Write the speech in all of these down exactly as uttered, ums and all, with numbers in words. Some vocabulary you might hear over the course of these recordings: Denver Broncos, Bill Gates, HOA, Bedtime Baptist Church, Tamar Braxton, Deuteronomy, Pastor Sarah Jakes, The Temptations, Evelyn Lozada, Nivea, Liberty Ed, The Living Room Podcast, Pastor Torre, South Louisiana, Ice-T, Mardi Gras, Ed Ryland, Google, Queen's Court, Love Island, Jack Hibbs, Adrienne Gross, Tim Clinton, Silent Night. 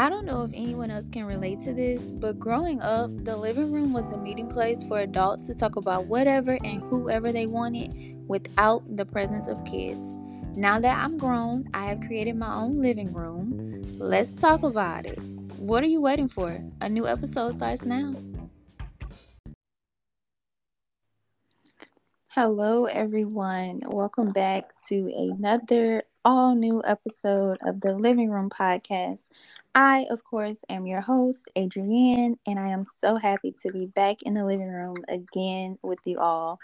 I don't know if anyone else can relate to this, but growing up, the living room was the meeting place for adults to talk about whatever and whoever they wanted without the presence of kids. Now that I'm grown, I have created my own living room. Let's talk about it. What are you waiting for? A new episode starts now. Hello, everyone. Welcome back to another all new episode of the Living Room Podcast. I, of course, am your host, Adrienne, and I am so happy to be back in the living room again with you all.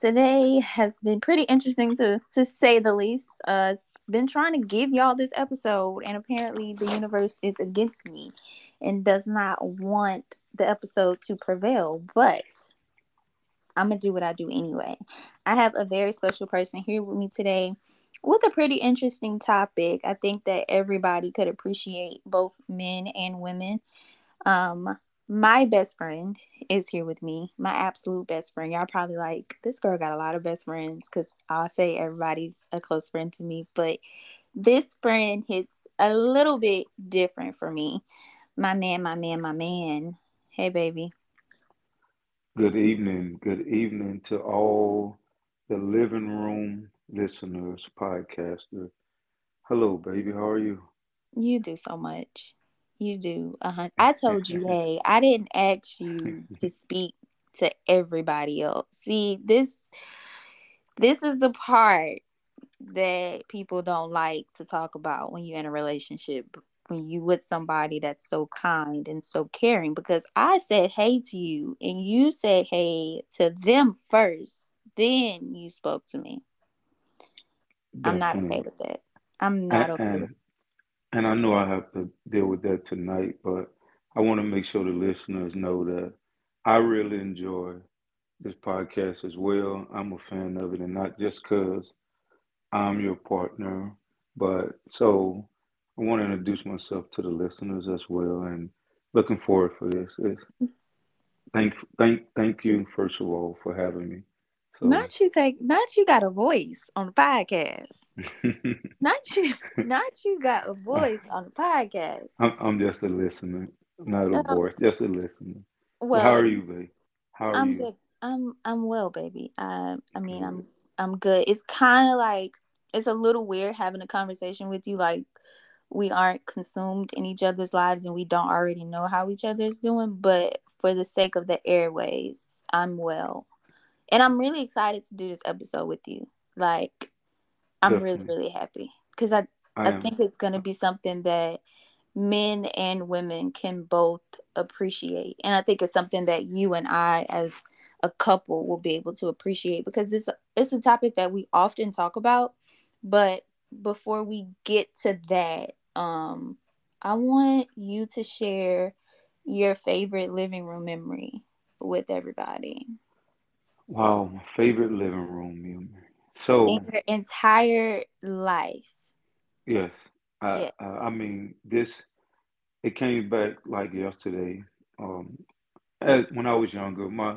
Today has been pretty interesting to, to say the least. Uh, been trying to give y'all this episode, and apparently the universe is against me and does not want the episode to prevail, but I'm going to do what I do anyway. I have a very special person here with me today with a pretty interesting topic. I think that everybody could appreciate, both men and women. Um, my best friend is here with me, my absolute best friend. Y'all probably like, this girl got a lot of best friends, because I'll say everybody's a close friend to me. But this friend hits a little bit different for me. My man, my man, my man. Hey, baby. Good evening. Good evening to all the Living Room listeners, podcaster. Hello, baby. How are you? You do so much. You do. Uh-huh. I told you, hey, I didn't ask you to speak to everybody else. See, this this is the part that people don't like to talk about when you're in a relationship, when you with somebody that's so kind and so caring, because I said hey to you and you said hey to them first, then you spoke to me. Definitely. I'm not okay with that. I'm not and, okay and, with it. And I know I have to deal with that tonight, but I want to make sure the listeners know that I really enjoy this podcast as well. I'm a fan of it, and not just because I'm your partner, but so I want to introduce myself to the listeners as well, and looking forward for this. It's, thank, thank, thank you first of all for having me. So. Not you take, not you got a voice on the podcast. not you, not you got a voice on the podcast. I'm, I'm just a listener, not a um, voice, just a listener. Well, how are you, babe? How are I'm you? Good. I'm, I'm well, baby. I, I mean, I'm, I'm good. It's kind of like, it's a little weird having a conversation with you, like. We aren't consumed in each other's lives and we don't already know how each other is doing. But for the sake of the airways, I'm well. And I'm really excited to do this episode with you. Like, I'm Definitely. really, really happy. Because I, I, I think it's going to be something that men and women can both appreciate. And I think it's something that you and I as a couple will be able to appreciate. Because it's, it's a topic that we often talk about. But before we get to that, um, I want you to share your favorite living room memory with everybody. Wow, my favorite living room memory. So in your entire life. Yes, I, yeah. I, I mean this. It came back like yesterday. Um, as, when I was younger, my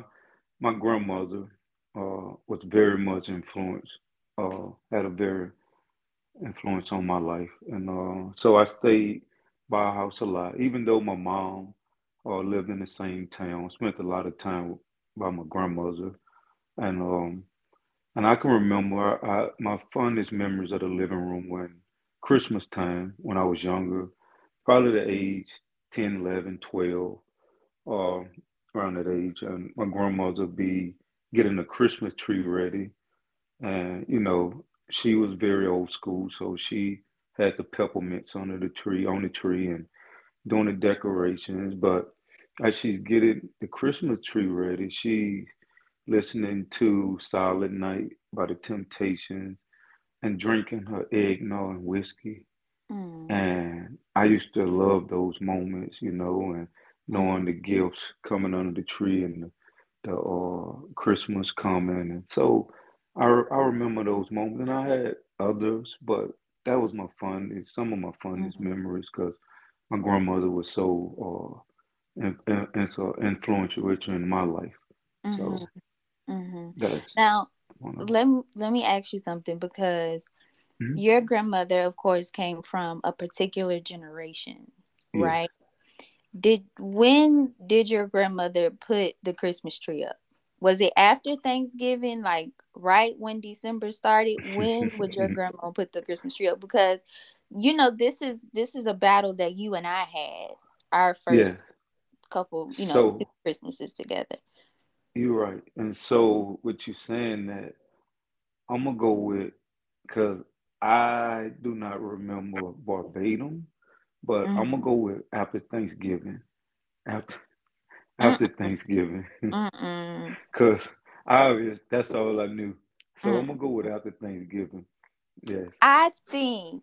my grandmother uh, was very much influenced. Uh, had a very influence on my life, and uh, so I stayed by her house a lot, even though my mom uh, lived in the same town. Spent a lot of time by my grandmother, and um, and I can remember I, my fondest memories of the living room when Christmas time, when I was younger, probably the age ten, eleven, twelve, uh, around that age, and my grandmother would be getting the Christmas tree ready, and you know, she was very old school, so she had the peppermints under the tree, on the tree, and doing the decorations. But as she's getting the Christmas tree ready, she's listening to Silent Night by the Temptations and drinking her eggnog and whiskey. Mm. And I used to love those moments, you know, and knowing the gifts coming under the tree and the, the uh, Christmas coming. And so I, I remember those moments, and I had others, but that was my fun. It's some of my funnest mm-hmm. memories, because my grandmother was so uh, and, and, and so influential in my life. Mm-hmm. So mm-hmm. that's now let me let me ask you something, because mm-hmm. your grandmother, of course, came from a particular generation, yeah. right? Did when did your grandmother put the Christmas tree up? Was it after Thanksgiving, like right when December started? When would your grandma put the Christmas tree up? Because, you know, this is this is a battle that you and I had our first yeah. couple, you know, so, Christmases together. You're right. And so what you're saying that I'm going to go with, because I do not remember verbatim, but mm-hmm. I'm going to go with after Thanksgiving. After After Mm-mm. Thanksgiving, because obvious that's all I knew. So Mm-mm. I'm gonna go with after Thanksgiving. Yes, I think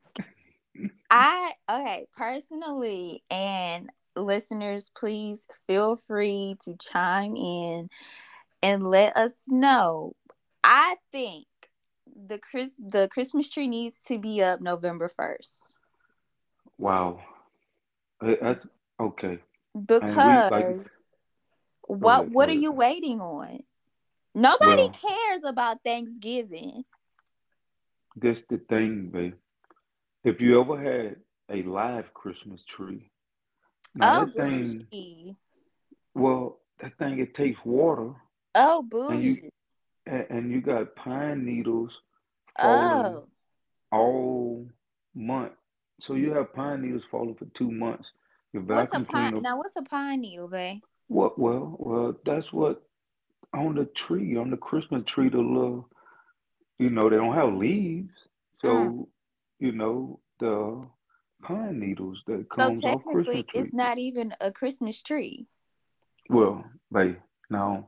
I okay personally, and listeners, please feel free to chime in and let us know. I think the Chris the Christmas tree needs to be up November first. Wow, that's okay because. We, like, What what are you waiting on? Nobody well, cares about Thanksgiving. That's the thing, babe. If you ever had a live Christmas tree, now oh, that bougie. thing, well, that thing it takes water. Oh, bougie. And you, and you got pine needles falling oh. all month. So you have pine needles falling for two months. Your what's a pine? Now, what's a pine needle, babe? What? Well, well, that's what on the tree, on the Christmas tree, the little, you know, they don't have leaves, so mm. you know the pine needles that comes so off Christmas tree. Technically, it's not even a Christmas tree. Well, babe, now,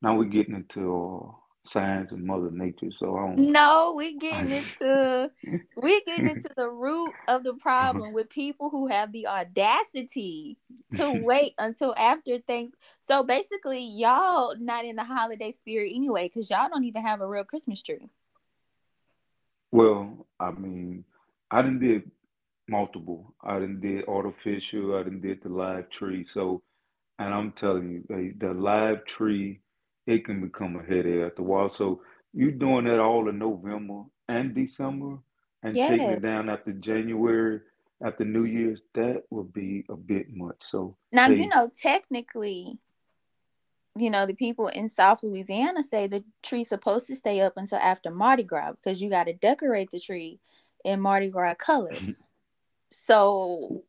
now we're getting into uh, science and Mother Nature, so I don't. No, we're getting into we're getting into the root of the problem with people who have the audacity to wait until after things. So basically, y'all not in the holiday spirit anyway, because y'all don't even have a real Christmas tree. Well, I mean, I done did multiple. I done did artificial. I done did the live tree. So, and I'm telling you, the live tree, it can become a headache after a while. So you doing that all in November and December and yes. taking it down after January. After New Year's, that would be a bit much. So now, they, you know, technically, you know, the people in South Louisiana say the tree's supposed to stay up until after Mardi Gras because you got to decorate the tree in Mardi Gras colors. So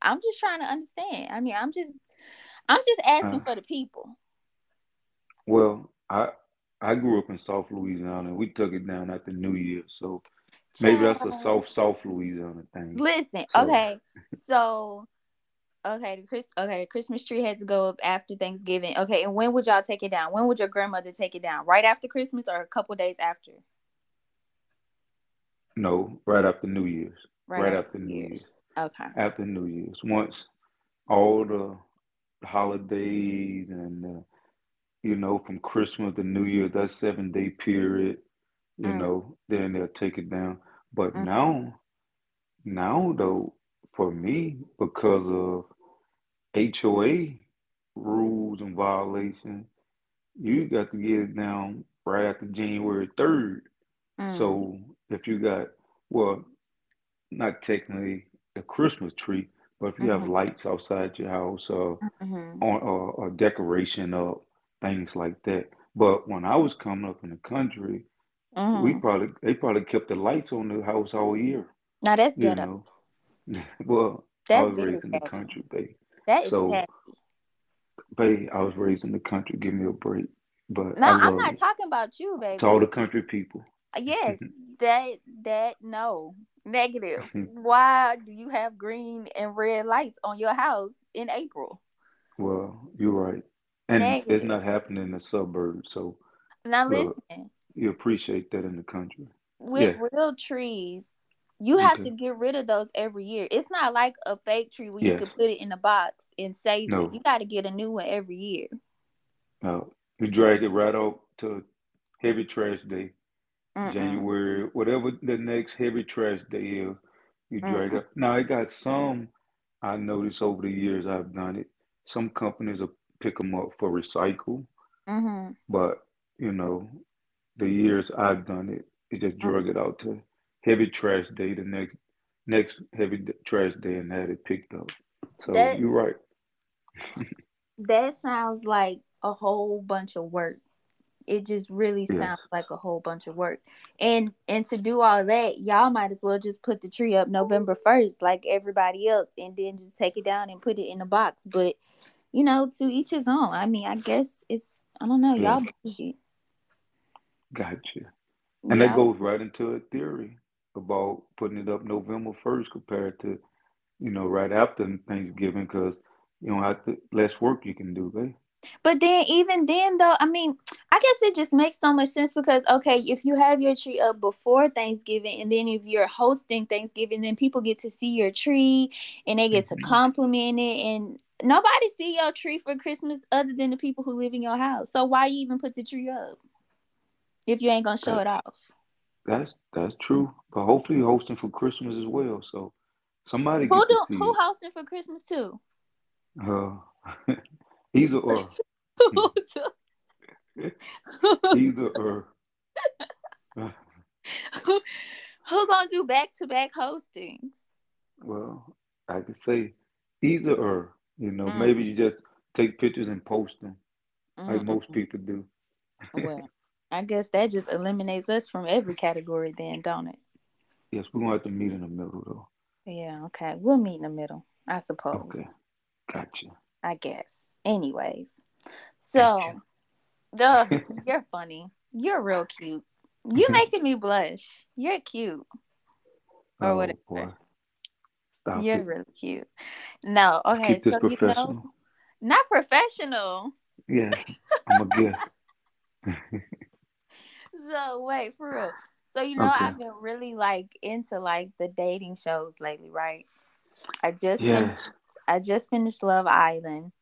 I'm just trying to understand. I mean, I'm just, I'm just asking uh, for the people. Well, I I grew up in South Louisiana. We took it down after New Year, so. Maybe that's a South South Louisiana thing. Listen, so. okay, so okay, the Chris, okay, the Christmas tree had to go up after Thanksgiving. Okay, and when would y'all take it down? When would your grandmother take it down? Right after Christmas or a couple days after? No, right after New Year's. Right, right after, after New Year's. Year's. Okay. After New Year's, once all the holidays and uh, you know, from Christmas to New Year, that seven day period. You mm. know, then they'll take it down. But mm. now, now though, for me, because of H O A rules and violations, you got to get it down right after January third. Mm. So if you got, well, not technically a Christmas tree, but if you mm-hmm. have lights outside your house or, mm-hmm. or, or, or decoration up, things like that. But when I was coming up in the country, Mm. We probably they probably kept the lights on the house all year. Now that's good. Well, that's I was raised in the country, babe. That is so, tacky. Babe, I was raised in the country. Give me a break. But no, I'm not it. talking about you, baby. To all the country people. Yes, that that no negative. Why do you have green and red lights on your house in April? Well, you're right, and negative. It's not happening in the suburbs. So now look, listen. You appreciate that in the country. With yeah. real trees, you have okay. to get rid of those every year. It's not like a fake tree where yes. you can put it in a box and save no. it. You got to get a new one every year. No, you drag it right out to heavy trash day, Mm-mm. January, whatever the next heavy trash day is. You drag Mm-mm. it. Now, it got some, I noticed over the years I've done it, some companies will pick them up for recycle, mm-hmm. but, you know, the years I've done it, it just drug it out to heavy trash day, the next next heavy trash day, and had it picked up. So that, you're right. That sounds like a whole bunch of work. It just really sounds yeah. like a whole bunch of work. And and to do all that, y'all might as well just put the tree up November first like everybody else and then just take it down and put it in a box. But, you know, to each his own. I mean, I guess it's, I don't know, yeah. y'all bougie. Gotcha. And yeah. that goes right into a theory about putting it up November first compared to, you know, right after Thanksgiving because you don't have to, less work you can do, babe. But then even then, though, I mean, I guess it just makes so much sense because, okay, if you have your tree up before Thanksgiving and then if you're hosting Thanksgiving, then people get to see your tree and they get to compliment it. And nobody see your tree for Christmas other than the people who live in your house. So why you even put the tree up if you ain't going to show it off? That's that's true. But hopefully you're hosting for Christmas as well. So somebody who do, who it. hosting for Christmas too? Uh, either or. Either or. who, who gonna do back-to-back hostings? Well, I could say either or. You know, mm. maybe you just take pictures and post them, mm-hmm. like most people do. Well, I guess that just eliminates us from every category then, don't it? Yes, we're gonna have to meet in the middle, though. Yeah, okay. We'll meet in the middle, I suppose. Okay. Gotcha. I guess. Anyways. So, duh, you're funny. You're real cute. You're making me blush. You're cute. Or oh, whatever. You're it. really cute. No, okay. Keep so, you know, not professional. Yeah, I'm a gift. So, wait, for real. So, you know, okay. I've been really, like, into, like, the dating shows lately, right? I just yes. finished, I just finished Love Island.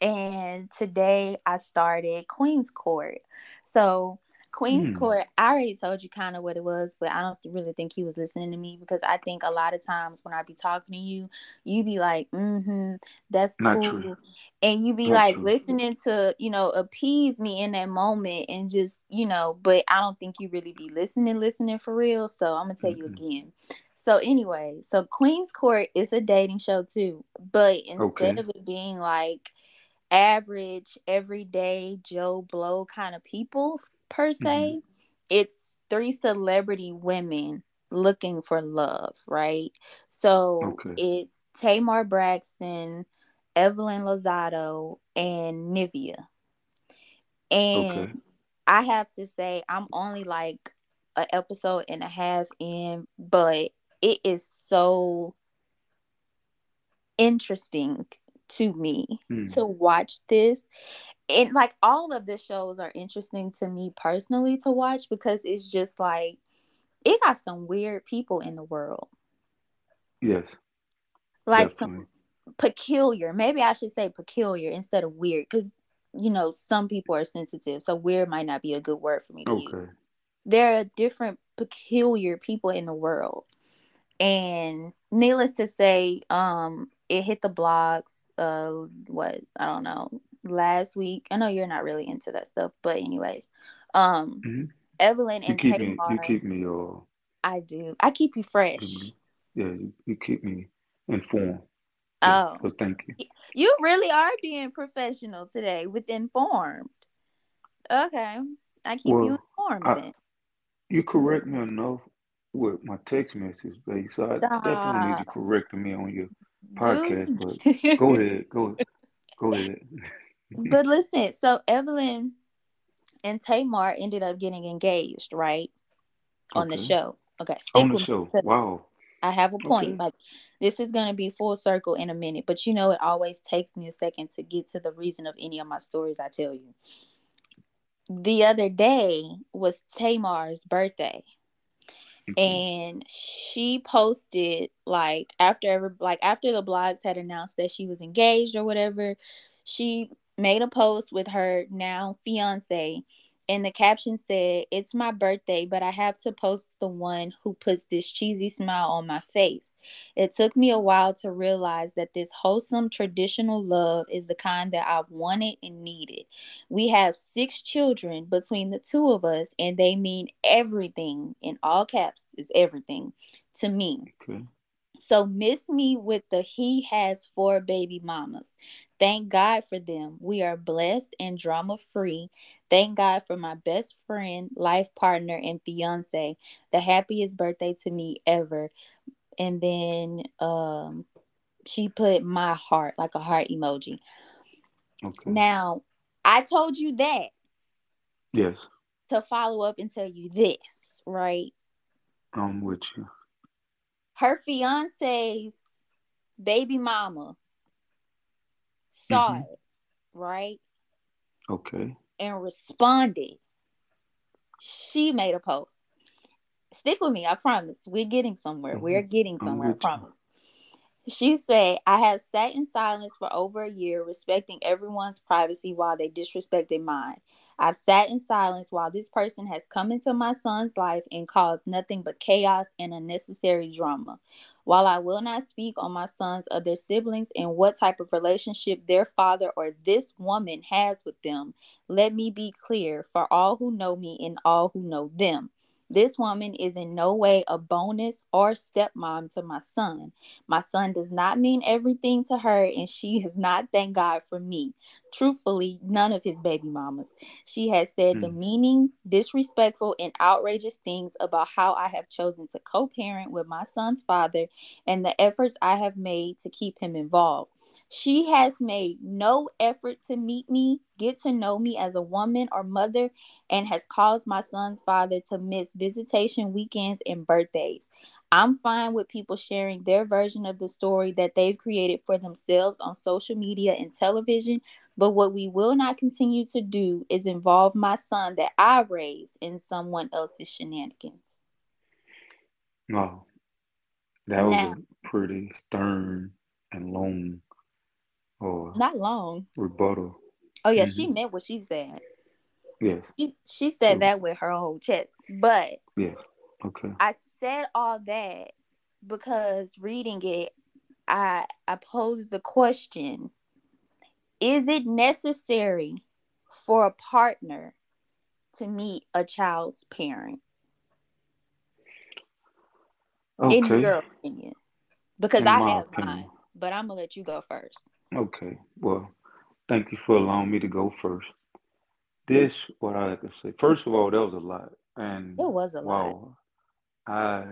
And today I started Queen's Court. So, Queen's mm. Court, I already told you kind of what it was, but I don't really think he was listening to me because I think a lot of times when I be talking to you, you be like, mm-hmm, that's Not cool. True. And you be Not like true. listening to, you know, appease me in that moment and just, you know, but I don't think you really be listening, listening for real. So I'm going to tell mm-hmm. you again. So anyway, so Queen's Court is a dating show too, but instead okay. of it being like average, everyday Joe Blow kind of people, per se, mm-hmm. it's three celebrity women looking for love, right? So okay. it's Tamar Braxton, Evelyn Lozada, and Nivea. And okay. I have to say, I'm only like an episode and a half in, but it is so interesting to me mm. to watch this. And, like, all of the shows are interesting to me personally to watch because it's just, like, it got some weird people in the world. Yes. Like, definitely. Some peculiar. Maybe I should say peculiar instead of weird because, you know, some people are sensitive. So weird might not be a good word for me to okay. use. There are different peculiar people in the world. And needless to say, um, it hit the blogs, uh, what, I don't know. last week. I know you're not really into that stuff, but anyways, um, mm-hmm. Evelyn and Tamar. You, you keep me, uh, I do. I keep you fresh. Mm-hmm. Yeah, you, you keep me informed. Yeah, oh, so thank you. You really are being professional today with informed. Okay, I keep well, you informed. I, then. You correct me enough with my text message, babe. So I Stop. definitely need you correcting me on your podcast. But go ahead, go, go ahead. But listen, so Evelyn and Tamar ended up getting engaged, right? On okay. the show. Okay. Stick on the show. Wow. I have a point. Okay. Like, this is going to be full circle in a minute, but you know, it always takes me a second to get to the reason of any of my stories I tell you. The other day was Tamar's birthday. And she posted, like, after every, like after the blogs had announced that she was engaged or whatever, she made a post with her now fiance, and the caption said, "It's my birthday, but I have to post the one who puts this cheesy smile on my face. It took me a while to realize that this wholesome traditional love is the kind that I've wanted and needed. We have six children between the two of us, and they mean everything," in all caps is everything, "to me. Okay. So miss me with the he has four baby mamas. Thank God for them. We are blessed and drama free. Thank God for my best friend, life partner, and fiance. The happiest birthday to me ever. And then um, she put my heart, like a heart emoji. Okay. Now, I told you that. Yes. To follow up and tell you this, right? I'm with you. Her fiance's baby mama saw mm-hmm. it, right? Okay. And responded. She made a post. Stick with me, I promise. We're getting somewhere. Mm-hmm. We're getting somewhere, I promise. You. She said, I have sat in silence for over a year, respecting everyone's privacy while they disrespected mine. I've sat in silence while this person has come into my son's life and caused nothing but chaos and unnecessary drama. While I will not speak on my son's other siblings and what type of relationship their father or this woman has with them, let me be clear for all who know me and all who know them. This woman is in no way a bonus or stepmom to my son. My son does not mean everything to her, and she has not, thank God, for me. Truthfully, none of his baby mamas. She has said mm. demeaning, disrespectful, and outrageous things about how I have chosen to co-parent with my son's father and the efforts I have made to keep him involved. She has made no effort to meet me, get to know me as a woman or mother, and has caused my son's father to miss visitation weekends and birthdays. I'm fine with people sharing their version of the story that they've created for themselves on social media and television, but what we will not continue to do is involve my son that I raised in someone else's shenanigans. Wow. That now, was a pretty stern and long Oh, not long. Rebuttal. Oh, yeah, mm-hmm. she meant what she said. Yeah. She, she said yeah. that with her whole chest. But yeah, okay. I said all that because reading it, I, I posed the question, is it necessary for a partner to meet a child's parent? Okay. In your opinion. Because In I have opinion. mine, but I'm going to let you go first. Okay, well, thank you for allowing me to go first. This, what I have to say. First of all, that was a lot, and it was a wow, lot. I,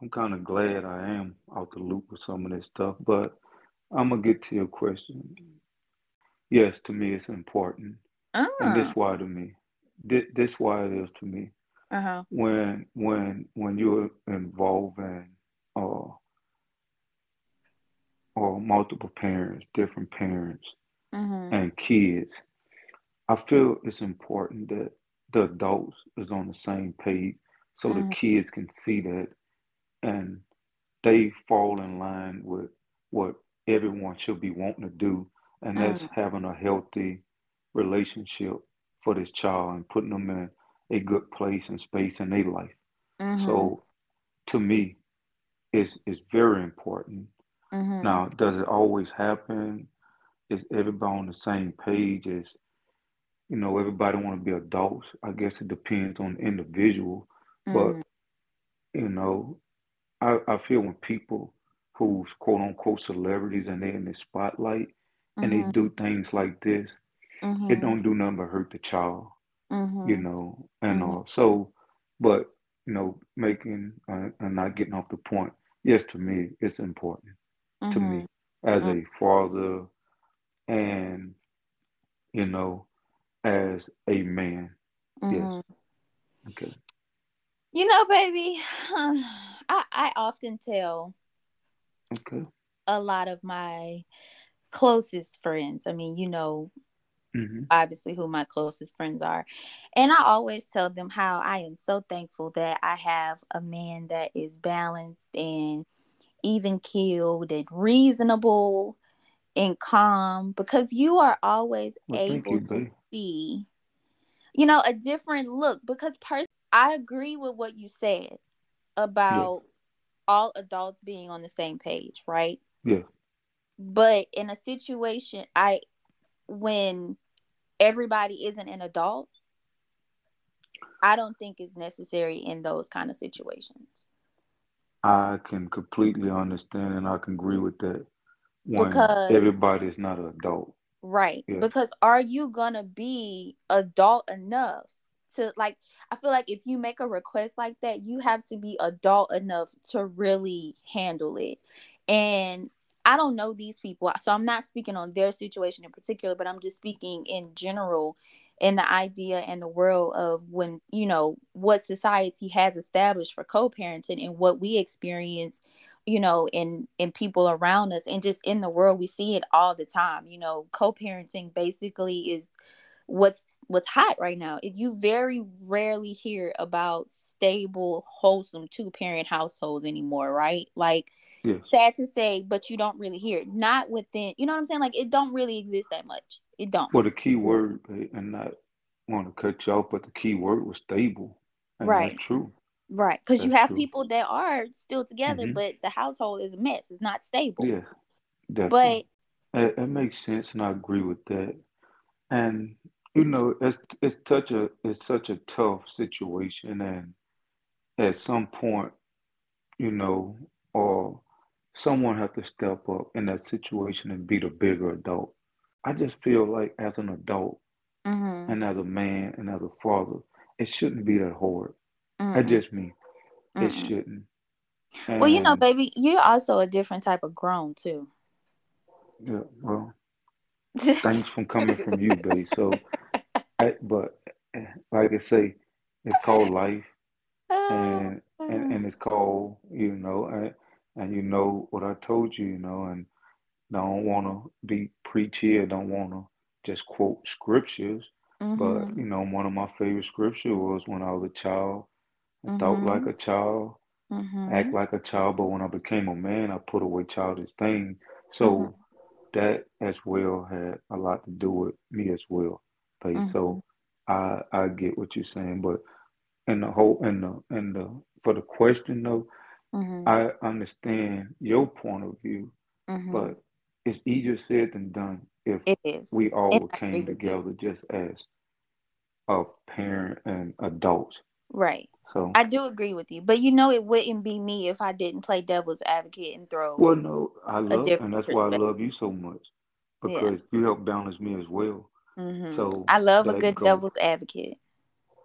I'm kind of glad I am out the loop with some of this stuff, but I'm gonna get to your question. Yes, to me, it's important, oh. and this why to me, this, this why it is to me. Uh-huh. When when when you're involved in, uh. or multiple parents, different parents, mm-hmm. and kids. I feel it's important that the adults is on the same page so mm-hmm. the kids can see that and they fall in line with what everyone should be wanting to do, and that's mm-hmm. having a healthy relationship for this child and putting them in a good place and space in their life. Mm-hmm. So to me, it's, it's very important. Mm-hmm. Now, does it always happen? Is everybody on the same page? Is, you know, everybody want to be adults? I guess it depends on the individual. Mm-hmm. But, you know, I, I feel when people who's quote-unquote celebrities and they're in the spotlight mm-hmm. and they do things like this, mm-hmm. it don't do nothing but hurt the child, mm-hmm. you know, and mm-hmm. uh, so, but, you know, making uh, and not getting off the point, yes, to me, it's important. Mm-hmm. To me as mm-hmm. a father and, you know, as a man. Mm-hmm. Yes. Okay. You know, baby, I, I often tell okay. a lot of my closest friends. I mean, you know, mm-hmm. obviously who my closest friends are. And I always tell them how I am so thankful that I have a man that is balanced and even keeled and reasonable and calm, because you are always well, able you, to see, you know, a different look. Because pers- I agree with what you said about yeah. all adults being on the same page, right? Yeah. But in a situation, I when everybody isn't an adult, I don't think it's necessary in those kind of situations. I can completely understand and I can agree with that. When because everybody is not an adult. Right. Yeah. Because are you going to be adult enough to, like, I feel like if you make a request like that, you have to be adult enough to really handle it. And I don't know these people, so I'm not speaking on their situation in particular, but I'm just speaking in general in the idea and the world of when, you know, what society has established for co-parenting and what we experience, you know, in, in people around us and just in the world. We see it all the time. You know, co-parenting basically is what's what's hot right now. You very rarely hear about stable, wholesome two-parent households anymore, right? Like, yes. Sad to say, but you don't really hear it. Not within, you know what I'm saying? Like, it don't really exist that much. It don't. Well, the key word, and I want to cut you off, but the key word was stable. And right. That's true. Right. Because you have true. people that are still together, mm-hmm. but the household is a mess. It's not stable. Yeah. Definitely. But it, it makes sense, and I agree with that. And, you know, it's it's such a it's such a tough situation, and at some point, you know, or someone has to step up in that situation and be the bigger adult. I just feel like as an adult, mm-hmm. and as a man and as a father, it shouldn't be that hard. Mm-hmm. That just means mm-hmm. it shouldn't. And well, you know, baby, you're also a different type of grown too. Yeah, well, things from coming from you, baby. So, I, but like I say, it's called life, and and, and it's called, you know, and, and you know what I told you, you know, and I don't want to be preachy. I don't want to just quote scriptures, mm-hmm. but you know, one of my favorite scriptures was when I was a child, I mm-hmm. thought like a child, mm-hmm. act like a child, but when I became a man, I put away childish things. So. Mm-hmm. That as well had a lot to do with me as well. Like, mm-hmm. So I I get what you're saying, but in the whole in the in the for the question though, mm-hmm. I understand your point of view, mm-hmm. but it's easier said than done if it is. we all it came really together is. just as a parent and adults. Right. So I do agree with you, but you know, it wouldn't be me if I didn't play devil's advocate and throw. Well, no, I love, and that's why I love you so much, because yeah. you help balance me as well. Mm-hmm. So I love a good goes. devil's advocate,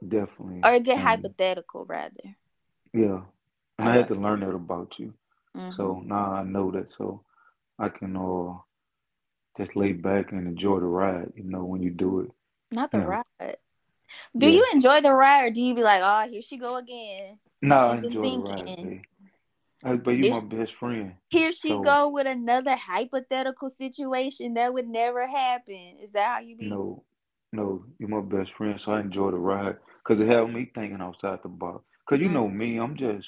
definitely, or a good and, hypothetical rather. Yeah, and I, I had to learn that about you, mm-hmm. so now I know that, so I can uh just lay back and enjoy the ride. You know, when you do it, not the you know. ride. Do yeah. you enjoy the ride, or do you be like, oh, here she go again? No, nah, I enjoy thinking. the ride, But you my best friend. Here she so. go with another hypothetical situation that would never happen. Is that how you be? No, no, you're my best friend, so I enjoy the ride. Because it helped me thinking outside the box. Because you mm-hmm. know me, I'm just,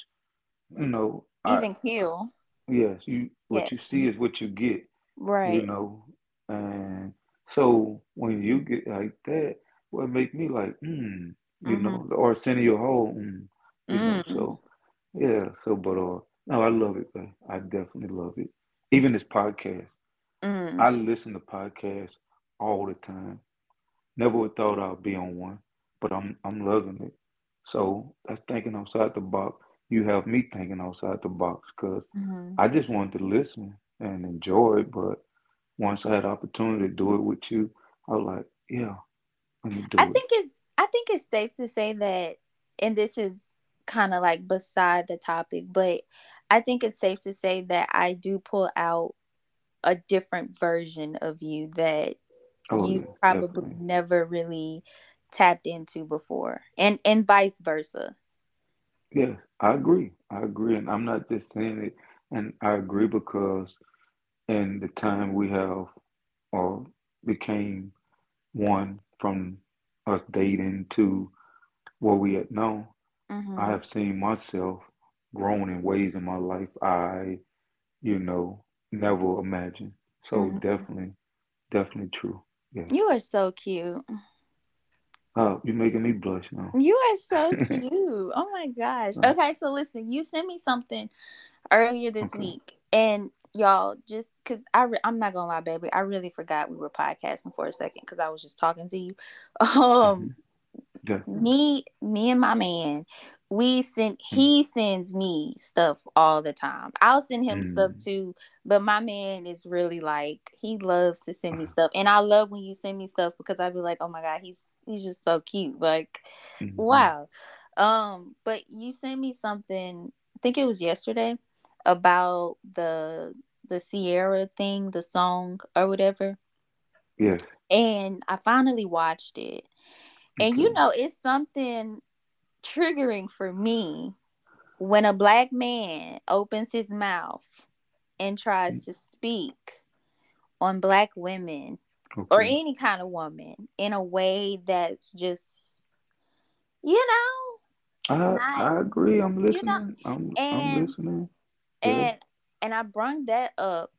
you know. Even kill. Yes, you. what yes. you see is what you get. Right. You know, and so when you get like that, Well, it make me like, mm, you mm-hmm. know, or send your whole, mm, you mm. know, so, yeah, so, but, uh, no, I love it, man. I definitely love it. Even this podcast, mm. I listen to podcasts all the time. Never would thought I'd be on one, but I'm, I'm loving it. So that's thinking outside the box. You have me thinking outside the box, because mm-hmm. I just wanted to listen and enjoy it, but once I had the opportunity to do it with you, I was like, yeah. I think it's I think it's safe to say that, and this is kind of like beside the topic, but I think it's safe to say that I do pull out a different version of you that oh, you yeah, probably definitely. never really tapped into before, and, and vice versa. Yeah, I agree. I agree. And I'm not just saying it. And I agree, because in the time we have or became one, from us dating to what we had known, mm-hmm. I have seen myself grown in ways in my life I, you know, never imagined. So mm-hmm. definitely, definitely true. Yeah. You are so cute. Oh, you're making me blush now. You are so cute. Oh my gosh. Okay, so listen, you sent me something earlier this okay. week, and y'all, just because I re- I'm not going to lie, baby, I really forgot we were podcasting for a second because I was just talking to you. Um, mm-hmm. yeah. me, me and my man we send, he sends me stuff all the time. I'll send him mm. stuff too, but my man is really like, he loves to send me stuff. And I love when you send me stuff because I'd be like, oh my God, he's, he's just so cute. Like, mm-hmm. wow. Um, but you sent me something, I think it was yesterday, about the, the Sierra thing, the song or whatever. Yeah. And I finally watched it. And okay. you know, it's something triggering for me when a black man opens his mouth and tries mm. to speak on black women okay. or any kind of woman in a way that's just, you know. I, not, I agree. I'm listening. You know? I'm, and, I'm listening. Yeah. And and I brought that up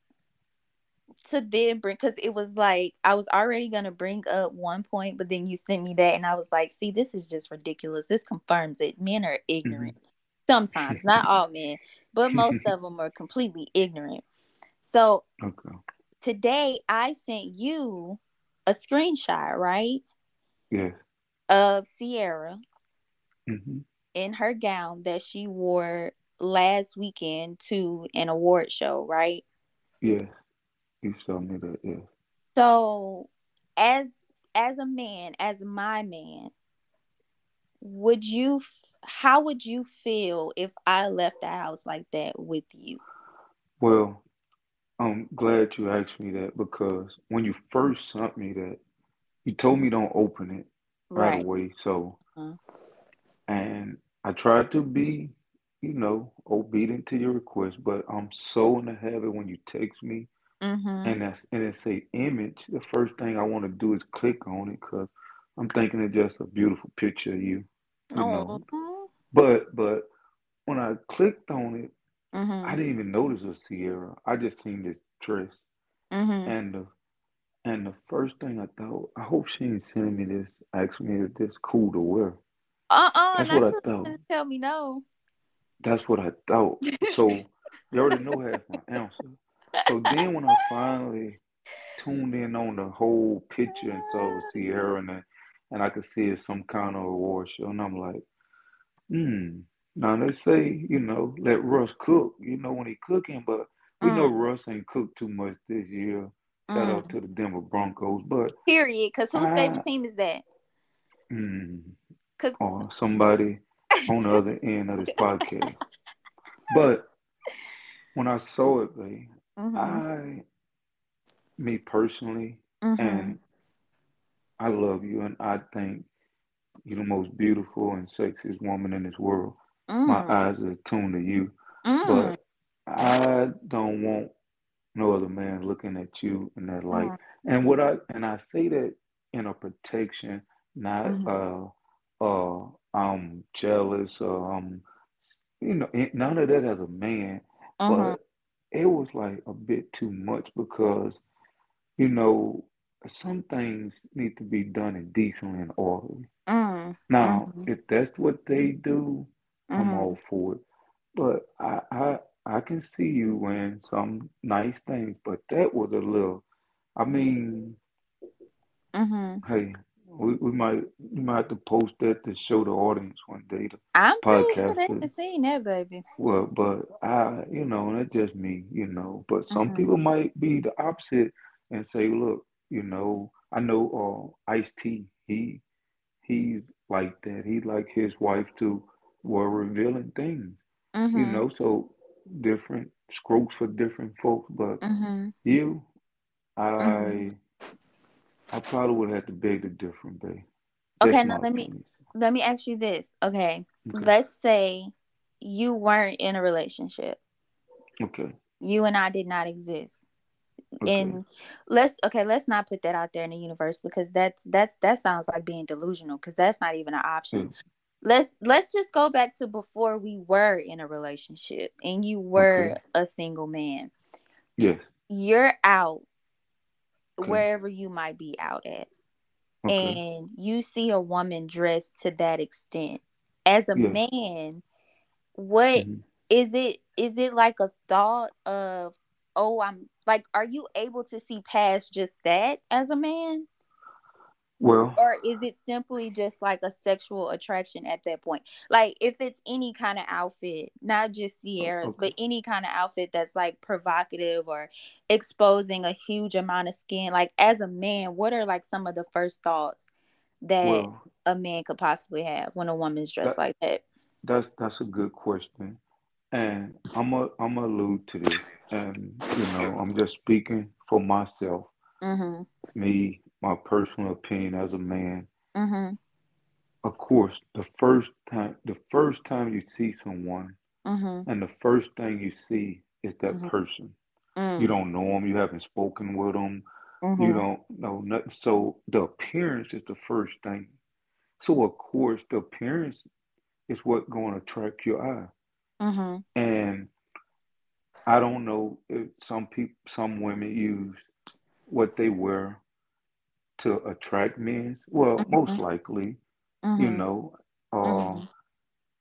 to then bring, because it was like I was already gonna bring up one point, but then you sent me that, and I was like, see, this is just ridiculous. This confirms it. Men are ignorant mm-hmm. sometimes, not all men, but most of them are completely ignorant. So okay. today I sent you a screenshot, right? Yeah. Of Sierra mm-hmm. in her gown that she wore last weekend to an award show, right? Yeah. You showed me that, yeah. So, as as a man, as my man, would you? How would you feel if I left the house like that with you? Well, I'm glad you asked me that, because when you first sent me that, you told me don't open it right, right away. So, uh-huh. and I tried to be, you know, obedient to your request, but I'm so in the habit when you text me. Mm-hmm. And that's, and it's a image. The first thing I want to do is click on it because I'm thinking it's just a beautiful picture of you. you oh. know. But but when I clicked on it, mm-hmm. I didn't even notice a Sierra. I just seen this dress, mm-hmm. and the and the first thing I thought, I hope she ain't sending me this. Asked me, is this cool to wear? Uh uh-uh, uh. That's what I thought. Tell me no. That's what I thought. So you already know half my answer. So then when I finally tuned in on the whole picture and saw Sierra and, and I could see it's some kind of award show, and I'm like, hmm, now they say, you know, let Russ cook, you know, when he cooking, but we mm. know Russ ain't cooked too much this year. Shout mm. out to the Denver Broncos. But period, because whose I, favorite team is that? Mm, or somebody on the other end of this podcast. But when I saw it, babe, mm-hmm. I, me personally, mm-hmm. and I love you, and I think you're the most beautiful and sexiest woman in this world. Mm. My eyes are attuned to you, mm. but I don't want no other man looking at you in that light. Mm. And what I and I say that in a protection, not mm-hmm. uh, uh, I'm jealous or I'm, you know, none of that as a man, mm-hmm. but. It was like a bit too much because, you know, some things need to be done in decently and orderly. Mm, now, mm-hmm. if that's what they do, mm-hmm. I'm all for it. But I, I I can see you wearing some nice things, but that was a little, I mean, mm-hmm. hey, we, we might we might have to post that to show the audience one day. I'm pretty sure they haven't seen that, baby. Well, but I, you know, that's just me, you know. But some mm-hmm. people might be the opposite and say, look, you know, I know uh, Ice-T, he, he's like that. He like his wife to were revealing things, mm-hmm. you know. So different strokes for different folks. But mm-hmm. you, I... Mm-hmm. I probably would have to beg the different day. Okay, now let me let me ask you this. Okay. okay, let's say you weren't in a relationship. Okay. You and I did not exist, okay. and let's okay, let's not put that out there in the universe because that's that's that sounds like being delusional because that's not even an option. Yeah. Let's let's just go back to before we were in a relationship and you were okay. a single man. Yes. You're out. Okay. Wherever you might be out at, okay. and you see a woman dressed to that extent, as a yeah. man, what mm-hmm. is it? Is it like a thought of, oh, I'm like, are you able to see past just that as a man? Well, or is it simply just like a sexual attraction at that point? Like if it's any kind of outfit, not just Sierra's, okay. but any kind of outfit that's like provocative or exposing a huge amount of skin, like as a man, what are like some of the first thoughts that well, a man could possibly have when a woman's dressed that, like that? That's that's a good question. And I'm a, I'm a allude to this. And, you know, I'm just speaking for myself. Mm-hmm. Me, my personal opinion as a man. Mm-hmm. Of course, the first time the first time you see someone, mm-hmm. and the first thing you see is that mm-hmm. person. Mm-hmm. You don't know them. You haven't spoken with them. Mm-hmm. You don't know nothing. So the appearance is the first thing. So, of course, the appearance is what's going to attract your eye. Mm-hmm. And I don't know if some people, some women use what they wear to attract men. Well, mm-hmm. most likely, mm-hmm. you know, uh, mm-hmm.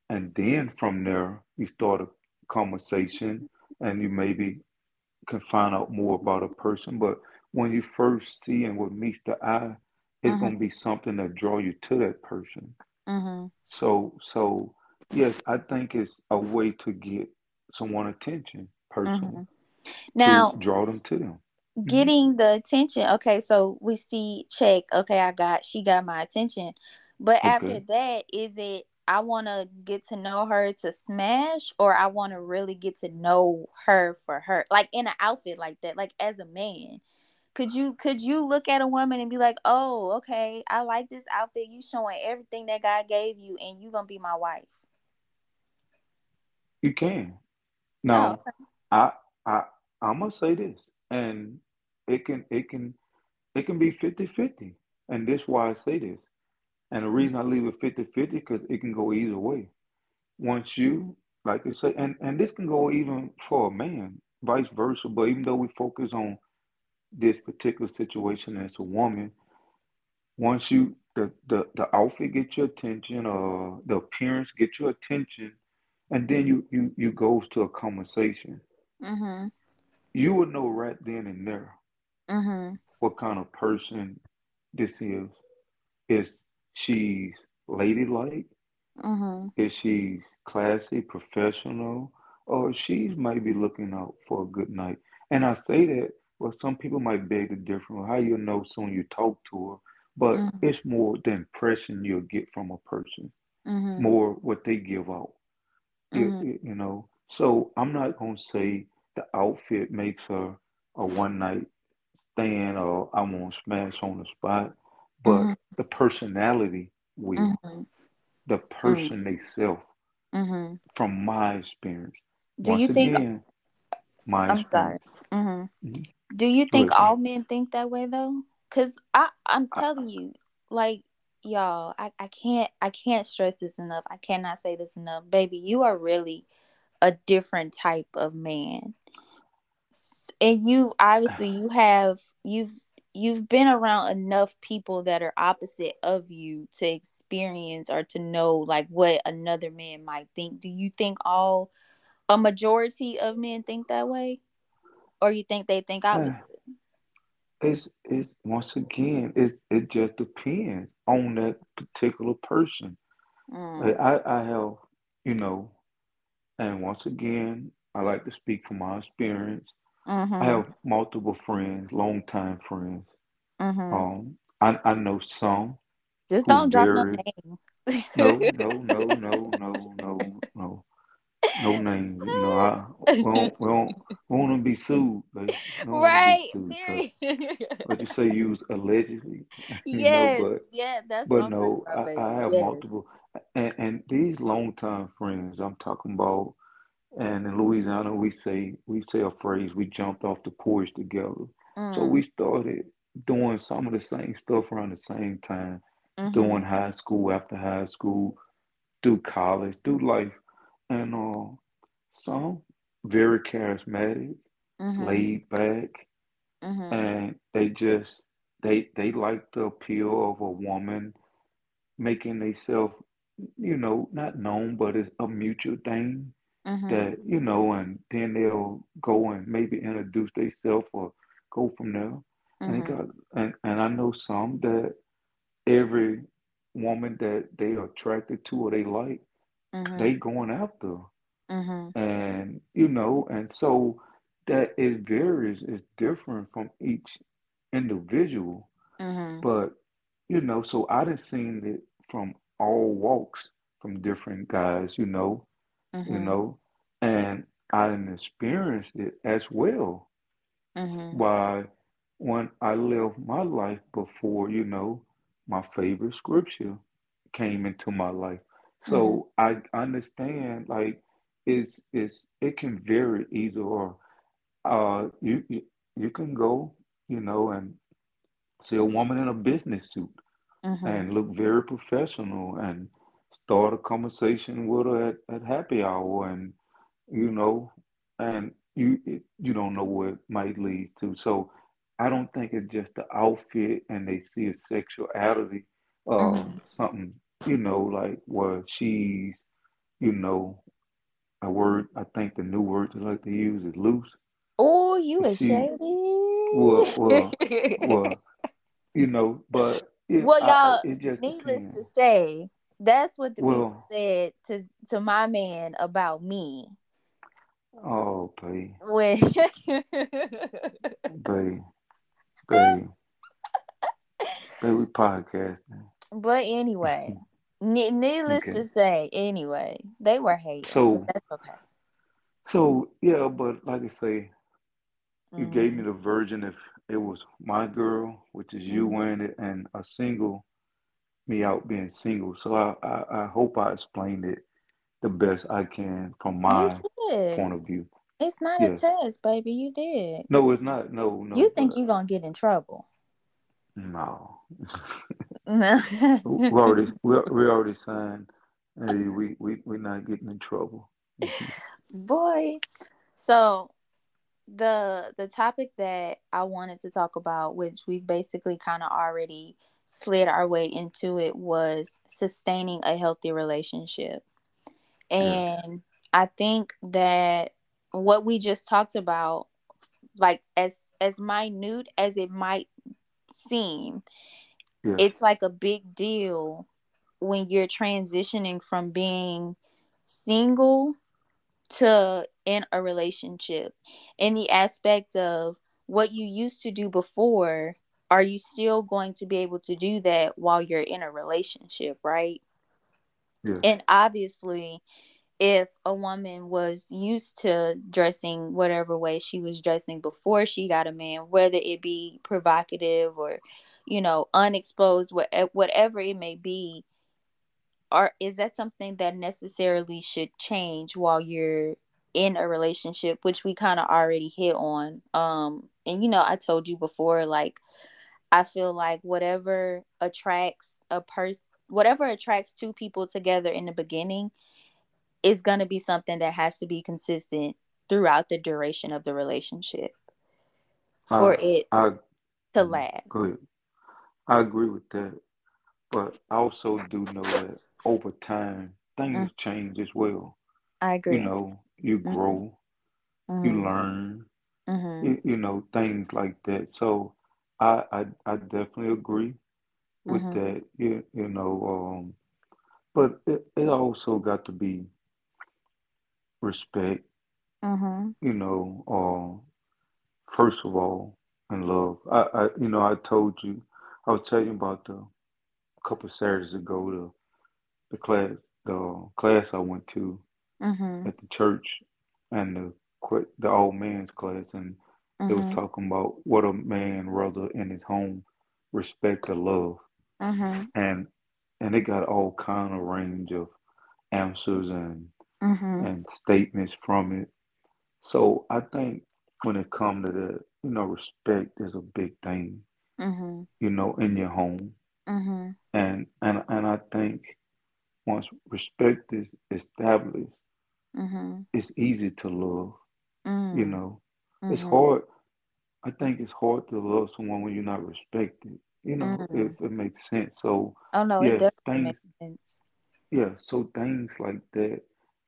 and then from there you start a conversation and you maybe can find out more about a person. But when you first see and what meets the eye, it's mm-hmm. going to be something that draw you to that person. Mm-hmm. So, so. Yes, I think it's a way to get someone attention, personally. Mm-hmm. Now, to draw them to them. Getting mm-hmm. the attention. Okay, so we see, check. Okay, I got, she got my attention. But okay. after that, is it, I want to get to know her to smash, or I want to really get to know her for her? Like in an outfit like that, like as a man. Could you could you look at a woman and be like, oh, okay, I like this outfit. You showing everything that God gave you, and you going to be my wife? You can. Now, oh, okay. I I I'm gonna say this, and it can it can it can be fifty-fifty, and this is why I say this, and the reason I leave it fifty-fifty because it can go either way. Once you like I say, and and this can go even for a man, vice versa. But even though we focus on this particular situation as a woman, once you the the the outfit gets your attention, or uh, the appearance gets your attention. And then you you you goes to a conversation. Mm-hmm. You would know right then and there mm-hmm. what kind of person this is. Is she ladylike? Mm-hmm. Is she classy, professional, or she might be looking out for a good night? And I say that, well, some people might beg the difference. How you know soon you talk to her, but mm-hmm. it's more the impression you'll get from a person, mm-hmm. more what they give out. Mm-hmm. It, you know, so I'm not gonna say the outfit makes her a one night stand or I'm gonna smash on the spot, but mm-hmm. the personality will, mm-hmm. the person mm-hmm. themselves. Mm-hmm. From my experience, do Once you think? Again, my I'm experience. sorry. Mm-hmm. Mm-hmm. Do you think Listen. all men think that way though? Because I, I'm telling I, you, like. Y'all, I, I can't I can't stress this enough. I cannot say this enough. Baby, you are really a different type of man. And you obviously you have you've you've been around enough people that are opposite of you to experience or to know like what another man might think. Do you think all a majority of men think that way? Or you think they think opposite? Yeah. It's, it's once again, it it just depends on that particular person. Mm. I, I have, you know, and once again, I like to speak from my experience. Mm-hmm. I have multiple friends, longtime friends. Mm-hmm. Um, I, I know some. Just don't drop no names. No, no, no, no, no, no, no. No names, you know. I, we don't, we don't, we want to be sued, like, right? Be sued, so. But you say use allegedly. Yes, know, but, yeah, that's. But what no, I'm about, I, I have yes. multiple, and, and these longtime friends I'm talking about, and in Louisiana we say we say a phrase: we jumped off the porch together. Mm. So we started doing some of the same stuff around the same time, mm-hmm. doing high school after high school, through college, through life. And uh, some very charismatic, mm-hmm. laid back, mm-hmm. and they just they they like the appeal of a woman making themselves, you know, not known, but it's a mutual thing mm-hmm. that you know. And then they'll go and maybe introduce themselves or go from there. Mm-hmm. And, they got, and and I know some that every woman that they are attracted to or they like, mm-hmm. they going after. Mm-hmm. And, you know, and so that it varies, it's different from each individual. Mm-hmm. But, you know, so I done seen it from all walks, from different guys, you know, mm-hmm. you know, and I done experienced it as well. Mm-hmm. Why, when I lived my life before, you know, my favorite scripture came into my life. So mm-hmm. I understand, like, it's, it's, it can vary either or. Uh, you, you, you can go, you know, and see a woman in a business suit mm-hmm. and look very professional and start a conversation with her at, at happy hour, and, you know, and you, it, you don't know what it might lead to. So I don't think it's just the outfit and they see a sexuality of uh, mm-hmm. something, you know, like where she's, you know, a word, I think the new word they like to use is loose. Oh, you a shady. Well, well, well, you know, but it, well, y'all, I, it just needless depends. To say, that's what the well, people said to to my man about me. Oh, babe. When... babe. Babe. Baby podcasting. But anyway, n- needless okay. to say, anyway, they were hating. So, that's okay. So, yeah, but like I say, you mm-hmm. gave me the virgin if it was my girl, which is you mm-hmm. wearing it, and a single, me out being single. So I, I, I hope I explained it the best I can from my point of view. It's not yes. a test, baby. You did. No, it's not. No, no. You think you're going to get in trouble. No. No. we, already, we, we already signed. Hey, we, we, we're not getting in trouble. Boy. So... The the topic that I wanted to talk about, which we've basically kind of already slid our way into it, was sustaining a healthy relationship. And yeah. I think that what we just talked about, like as, as minute as it might seem, yeah. it's like a big deal when you're transitioning from being single to in a relationship, in the aspect of what you used to do before. Are you still going to be able to do that while you're in a relationship, right? Yeah. And obviously, if a woman was used to dressing whatever way she was dressing before she got a man, whether it be provocative or, you know, unexposed, whatever it may be, or is that something that necessarily should change while you're in a relationship, which we kind of already hit on? Um, and, you know, I told you before, like, I feel like whatever attracts a person, whatever attracts two people together in the beginning is going to be something that has to be consistent throughout the duration of the relationship for I, it I, to last. Good. I agree with that. But I also do know that over time, things mm. change as well. I agree. You know, you mm-hmm. grow, mm-hmm. you learn, mm-hmm. you, you know, things like that. So I I, I definitely agree with mm-hmm. that, you, you know. Um, but it, it also got to be respect, mm-hmm. you know, uh, first of all, and love. I, I You know, I told you, I was telling you about the couple of Saturdays ago, the, the class the class I went to mm-hmm. at the church, and the the old man's class, and mm-hmm. they were talking about what a man rather in his home, respect or love, mm-hmm. and and it got all kind of range of answers and mm-hmm. and statements from it. So I think when it comes to the, you know, respect is a big thing, mm-hmm. you know, in your home. Mm-hmm. And and and I think once respect is established, mm-hmm. it's easy to love. Mm-hmm. You know, mm-hmm. it's hard. I think it's hard to love someone when you're not respected. You know, mm-hmm. if it makes sense. So oh no, yeah, it does make sense. Yeah, so things like that,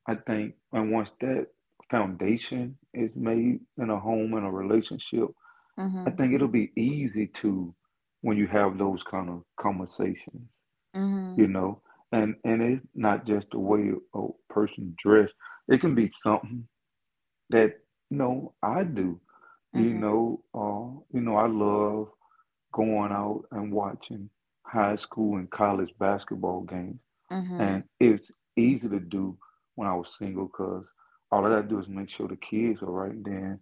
I think, and once that foundation is made in a home and a relationship, mm-hmm. I think it'll be easy to when you have those kind of conversations, mm-hmm. you know, and, and it's not just the way a person dressed. It can be something that, you know, I do, mm-hmm. you know, uh, you know, I love going out and watching high school and college basketball games. Mm-hmm. And it's easy to do when I was single, because all I got to do is make sure the kids are right then.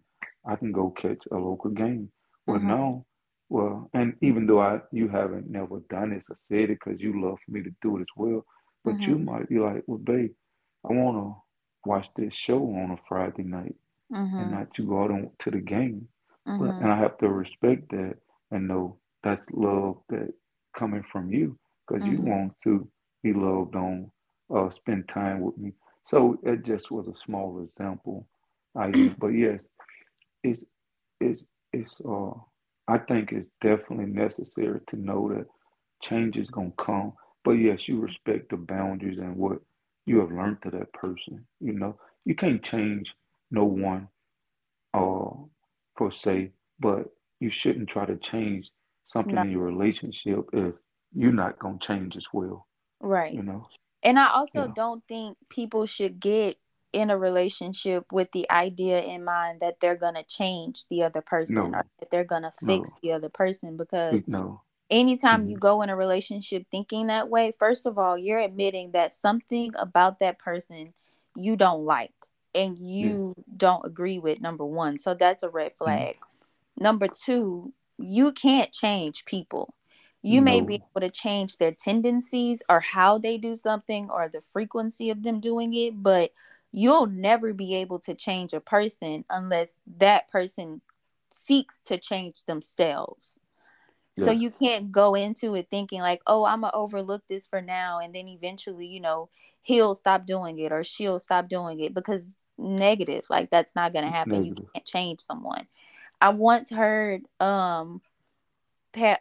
I can go catch a local game. Well, mm-hmm. no. Well, and even though I you haven't never done this or said it because you love for me to do it as well, but mm-hmm. you might be like, well, babe, I want to watch this show on a Friday night mm-hmm. and not you go out on, to the game. Mm-hmm. But, and I have to respect that and know that's love that coming from you, because mm-hmm. you want to be loved on, uh, spend time with me. So it just was a small example I used, but yes, it's, it's, it's, uh, I think it's definitely necessary to know that change is going to come, but yes, you respect the boundaries and what you have learned to that person. You know, you can't change no one, uh, per se, but you shouldn't try to change something no. in your relationship if you're not going to change as well. Right. You know? And I also yeah. don't think people should get in a relationship with the idea in mind that they're going to change the other person no. or that they're going to fix no. the other person, because no. anytime mm-hmm. you go in a relationship thinking that way, first of all, you're admitting that something about that person you don't like and you yeah. don't agree with, number one. So that's a red flag. Mm-hmm. Number two, you can't change people. You no. may be able to change their tendencies or how they do something or the frequency of them doing it, but you'll never be able to change a person unless that person seeks to change themselves. Yeah. So you can't go into it thinking like, oh, I'm going to overlook this for now, and then eventually, you know, he'll stop doing it or she'll stop doing it, because negative, like that's not going to happen. Negative. You can't change someone. I once heard, um,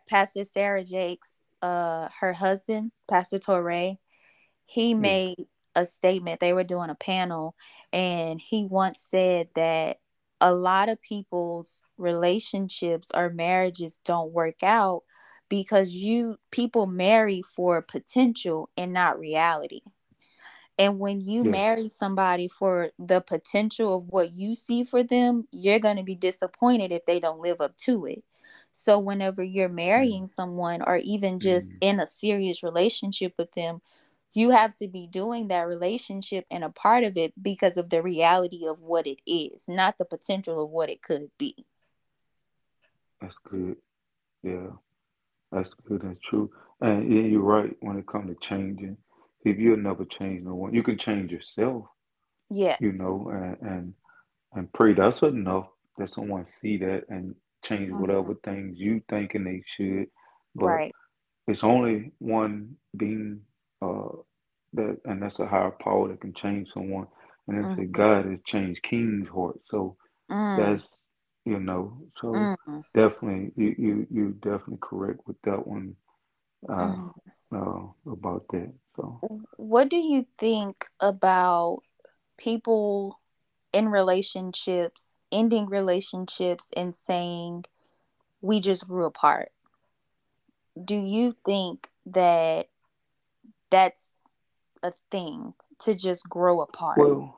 Pastor Sarah Jakes, uh, her husband, Pastor Torre, he made a statement. They were doing a panel, and he once said that a lot of people's relationships or marriages don't work out because you people marry for potential and not reality. And when you yeah. marry somebody for the potential of what you see for them, you're going to be disappointed if they don't live up to it. So whenever you're marrying someone or even just mm. in a serious relationship with them, you have to be doing that relationship and a part of it because of the reality of what it is, not the potential of what it could be. That's good. Yeah, that's good. That's true. And yeah, you're right when it comes to changing. If you'll never change no one, you can change yourself. Yes. You know, and and, and pray that's enough that someone see that and change whatever mm-hmm. things you thinking they should, but right. it's only one being uh that, and that's a higher power that can change someone, and it's mm-hmm. that God has changed King's heart. So mm. that's you know, so mm. definitely you you you're definitely correct with that one uh, mm. uh about that. So what do you think about people in relationships, ending relationships and saying, we just grew apart? Do you think that that's a thing, to just grow apart? Well,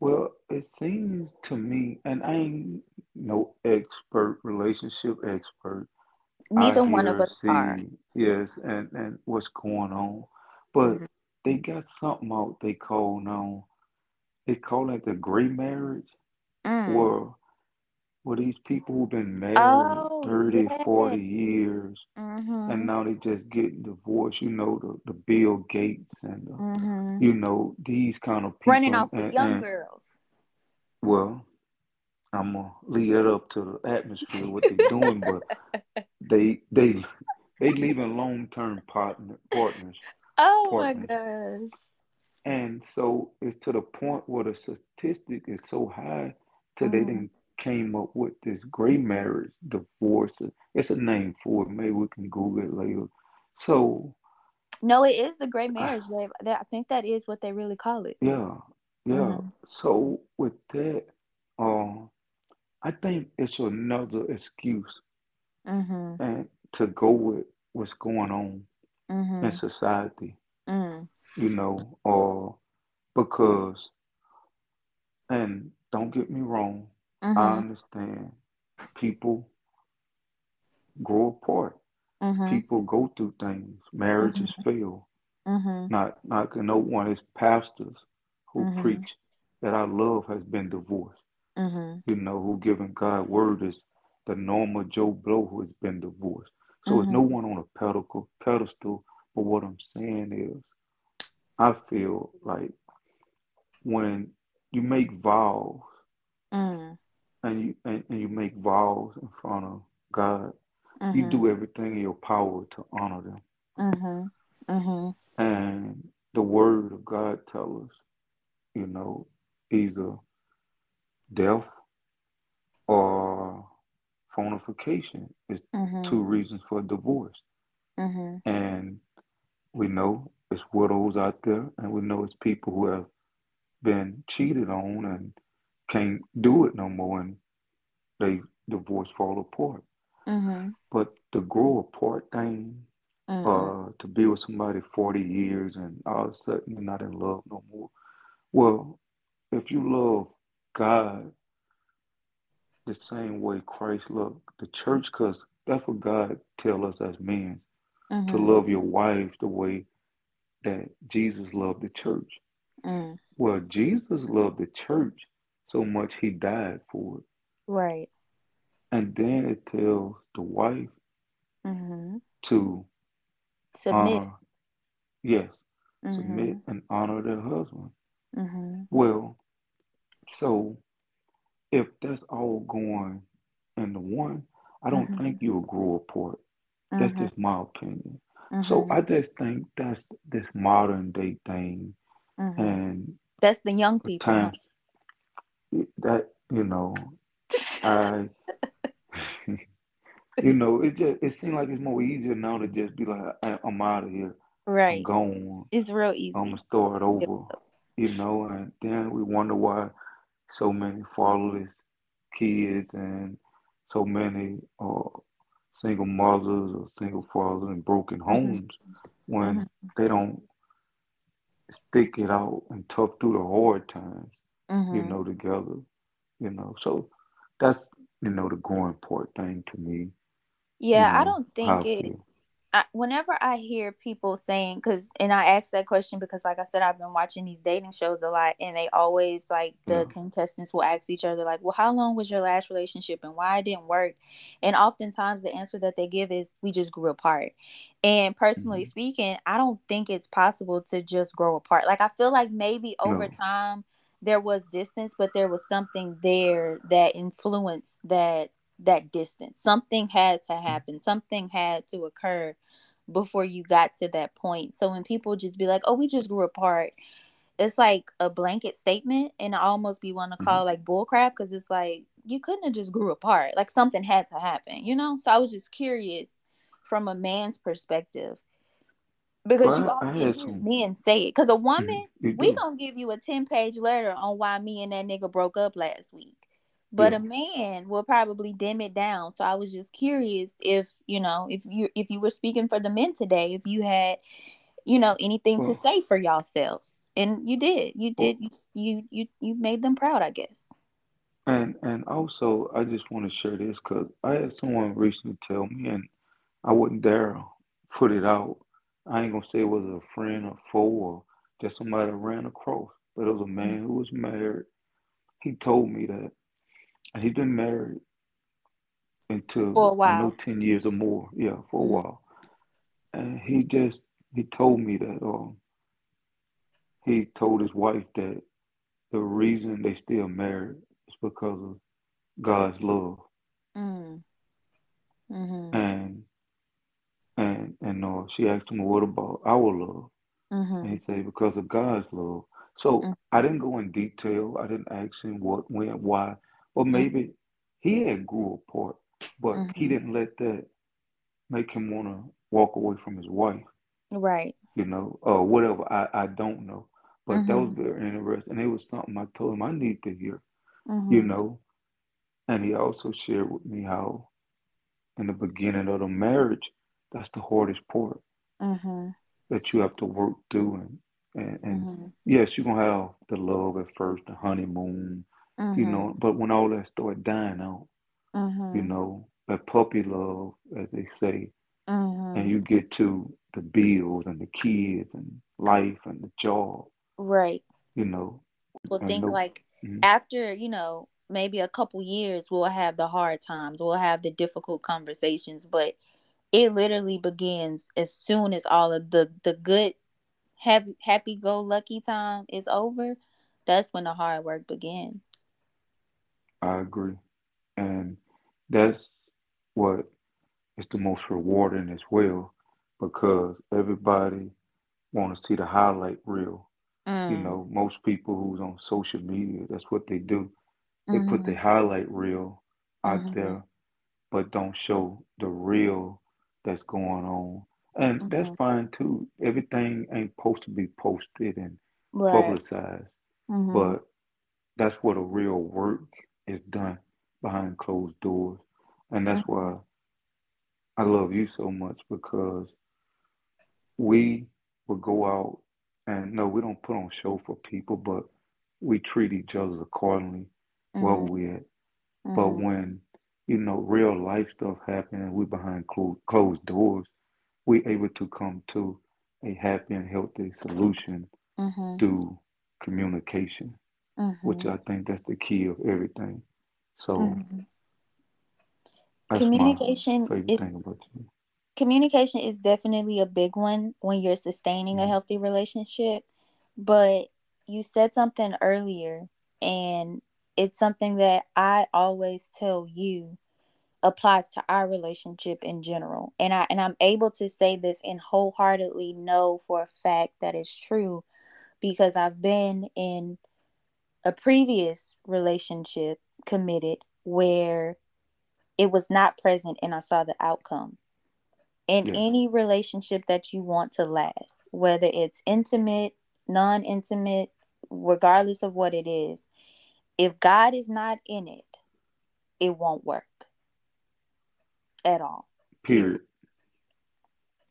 well, it seems to me, and I ain't no expert, relationship expert. Neither one of us are. Yes, and, and what's going on. But mm-hmm. they got something out they call now, they call it the gray marriage. Mm. Were, were these people who've been married oh, thirty, yeah. forty years, mm-hmm. and now they just getting divorced, you know, the, the Bill Gates and, the, mm-hmm. you know, these kind of people. Running off with young and, girls. Well, I'm going to leave it up to the atmosphere, what they're doing, but they they they leaving long-term partner, partners. Oh, partners. My gosh. And so it's to the point where the statistic is so high today mm-hmm. they came up with this gray marriage divorce. It's a name for it. Maybe we can Google it later. So no, it is the gray marriage, babe. I, I think that is what they really call it. Yeah. Yeah. Mm-hmm. So with that, um, I think it's another excuse mm-hmm. and to go with what's going on mm-hmm. in society, mm. you know, or because, and don't get me wrong, mm-hmm. I understand people grow apart. Mm-hmm. People go through things. Marriages mm-hmm. fail. Mm-hmm. Not, not no one is pastors who mm-hmm. preach that our love has been divorced. Mm-hmm. You know, who giving God word is the normal Joe Blow who has been divorced. So mm-hmm. there's no one on a pedestal, pedestal. But what I'm saying is, I feel like when you make vows mm. and you and, and you make vows in front of God, mm-hmm. you do everything in your power to honor them. Mm-hmm. Mm-hmm. And the word of God tells us, you know, either death or fornication is mm-hmm. two reasons for divorce. Mm-hmm. And we know it's widows out there, and we know it's people who have been cheated on and can't do it no more, and they divorce, fall apart. Mm-hmm. But the grow apart thing, mm-hmm. uh, to be with somebody forty years and all of a sudden you're not in love no more. Well, if you love God the same way Christ loved the church, because that's what God tells us as men, mm-hmm. to love your wife the way that Jesus loved the church. Mm. Well, Jesus loved the church so much he died for it. Right. And then it tells the wife mm-hmm. to submit. Honor, yes, mm-hmm. submit and honor their husband. Mm-hmm. Well, so if that's all going in the one, I don't mm-hmm. think you'll grow apart. Mm-hmm. That's just my opinion. Mm-hmm. So I just think that's this modern day thing. Mm-hmm. And that's the young people. Times, huh? That, you know, I, you know, it just, it seems like it's more easier now to just be like, I, I'm out of here. Right. I'm gone. It's real easy. I'm going to start over. You know, and then we wonder why so many fatherless kids and so many uh, single mothers or single fathers and broken homes mm-hmm. when mm-hmm. they don't stick it out and tough through the hard times, mm-hmm. you know, together, you know. So that's, you know, the growing part thing to me. Yeah, you know, I don't think I it. I, whenever I hear people saying, because, and I asked that question because, like I said, I've been watching these dating shows a lot, and they always, like, the yeah. contestants will ask each other, like, well, how long was your last relationship and why it didn't work? And oftentimes the answer that they give is, we just grew apart. And personally mm-hmm. speaking, I don't think it's possible to just grow apart. Like, I feel like maybe over no. time there was distance, but there was something there that influenced that that distance. Something had to happen. Something had to occur before you got to that point. So when people just be like, oh, we just grew apart, it's like a blanket statement, and I almost be want to call mm-hmm. like bull crap, because it's like, you couldn't have just grew apart. Like, something had to happen, you know? So I was just curious from a man's perspective, because well, you often hear men say it. Because a woman, mm-hmm. we gonna give you a ten page letter on why me and that nigga broke up last week. But yeah. a man will probably dim it down. So I was just curious if, you know, if you if you were speaking for the men today, if you had, you know, anything well, to say for yourselves. And you did. You did. Well, you, you you made them proud, I guess. And and also, I just want to share this because I had someone recently tell me, and I wouldn't dare put it out. I ain't going to say it was a friend or foe or just somebody I ran across. But it was a man who was married. He told me that. And he's been married until for a while. I know, ten years or more. Yeah, for a while. And he just he told me that um he told his wife that the reason they still married is because of God's love. Mm. Mm-hmm. And and and uh, she asked him, what about our love? Mm-hmm. And he said, because of God's love. So mm-hmm. I didn't go in detail. I didn't ask him what, when, why. Or maybe he had grew apart, but mm-hmm. he didn't let that make him want to walk away from his wife. Right. You know, or whatever. I, I don't know. But mm-hmm. that was very interesting. And it was something I told him I need to hear, mm-hmm. you know. And he also shared with me how in the beginning of the marriage, that's the hardest part mm-hmm. that you have to work through. And and, and mm-hmm. yes, you're going to have the love at first, the honeymoon, mm-hmm. you know, but when all that starts dying out, mm-hmm. you know, that puppy love, as they say, mm-hmm. and you get to the bills and the kids and life and the job. Right. You know. Well, think the, like mm-hmm. after, you know, maybe a couple years, we'll have the hard times. We'll have the difficult conversations, but it literally begins as soon as all of the, the good, happy, happy go lucky time is over. That's when the hard work begins. I agree. And that's what is the most rewarding as well, because everybody want to see the highlight reel. Mm. You know, most people who's on social media, that's what they do. They mm-hmm. put the highlight reel out mm-hmm. there, but don't show the real that's going on. And mm-hmm. that's fine too. Everything ain't supposed to be posted and right. publicized, mm-hmm. but that's where the real work is done behind closed doors. And that's mm-hmm. why I love you so much, because we will go out and no, we don't put on show for people, but we treat each other accordingly. Well, mm-hmm. we're at. Mm-hmm. But when, you know, real life stuff happens and we're behind clo- closed doors, we're able to come to a happy and healthy solution mm-hmm. through communication, mm-hmm. which I think that's the key of everything. So mm-hmm. communication is communication is definitely a big one when you're sustaining mm-hmm. a healthy relationship. But you said something earlier, and it's something that I always tell you applies to our relationship in general. And, I, and I'm able to say this and wholeheartedly know for a fact that it's true, because I've been in a previous relationship committed where it was not present and I saw the outcome. In yeah. any relationship that you want to last, whether it's intimate, non-intimate, regardless of what it is, if God is not in it, it won't work at all. Period.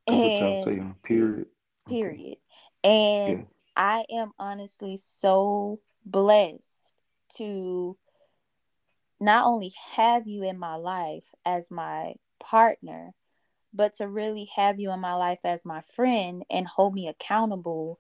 And, saying, period. Period. Okay. And yeah. I am honestly so blessed to not only have you in my life as my partner, but to really have you in my life as my friend and hold me accountable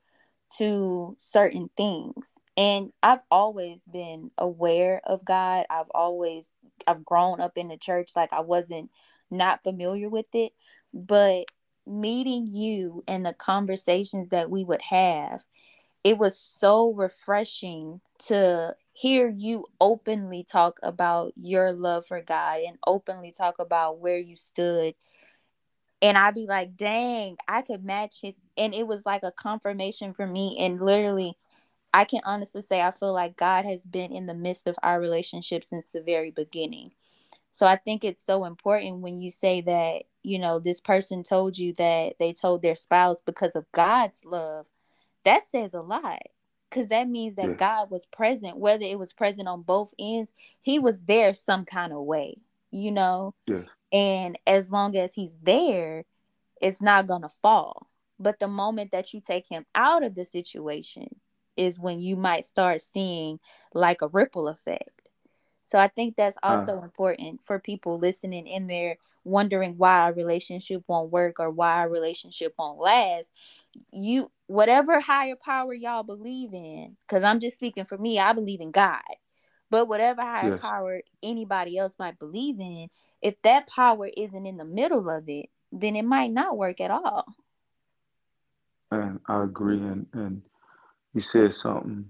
to certain things. And I've always been aware of God. I've always, I've grown up in the church. Like, I wasn't not familiar with it, but meeting you and the conversations that we would have, it was so refreshing to hear you openly talk about your love for God and openly talk about where you stood. And I'd be like, dang, I could match his. And it was like a confirmation for me. And literally, I can honestly say I feel like God has been in the midst of our relationship since the very beginning. So I think it's so important when you say that, you know, this person told you that they told their spouse because of God's love. That says a lot, because that means that yeah. God was present, whether it was present on both ends. He was there some kind of way, you know. Yeah. And as long as he's there, it's not going to fall. But the moment that you take him out of the situation is when you might start seeing like a ripple effect. So I think that's also uh, important for people listening in there, wondering why a relationship won't work or why a relationship won't last. You, whatever higher power y'all believe in, because I'm just speaking for me, I believe in God. But whatever higher yes. power anybody else might believe in, if that power isn't in the middle of it, then it might not work at all. And I agree. And, and you said something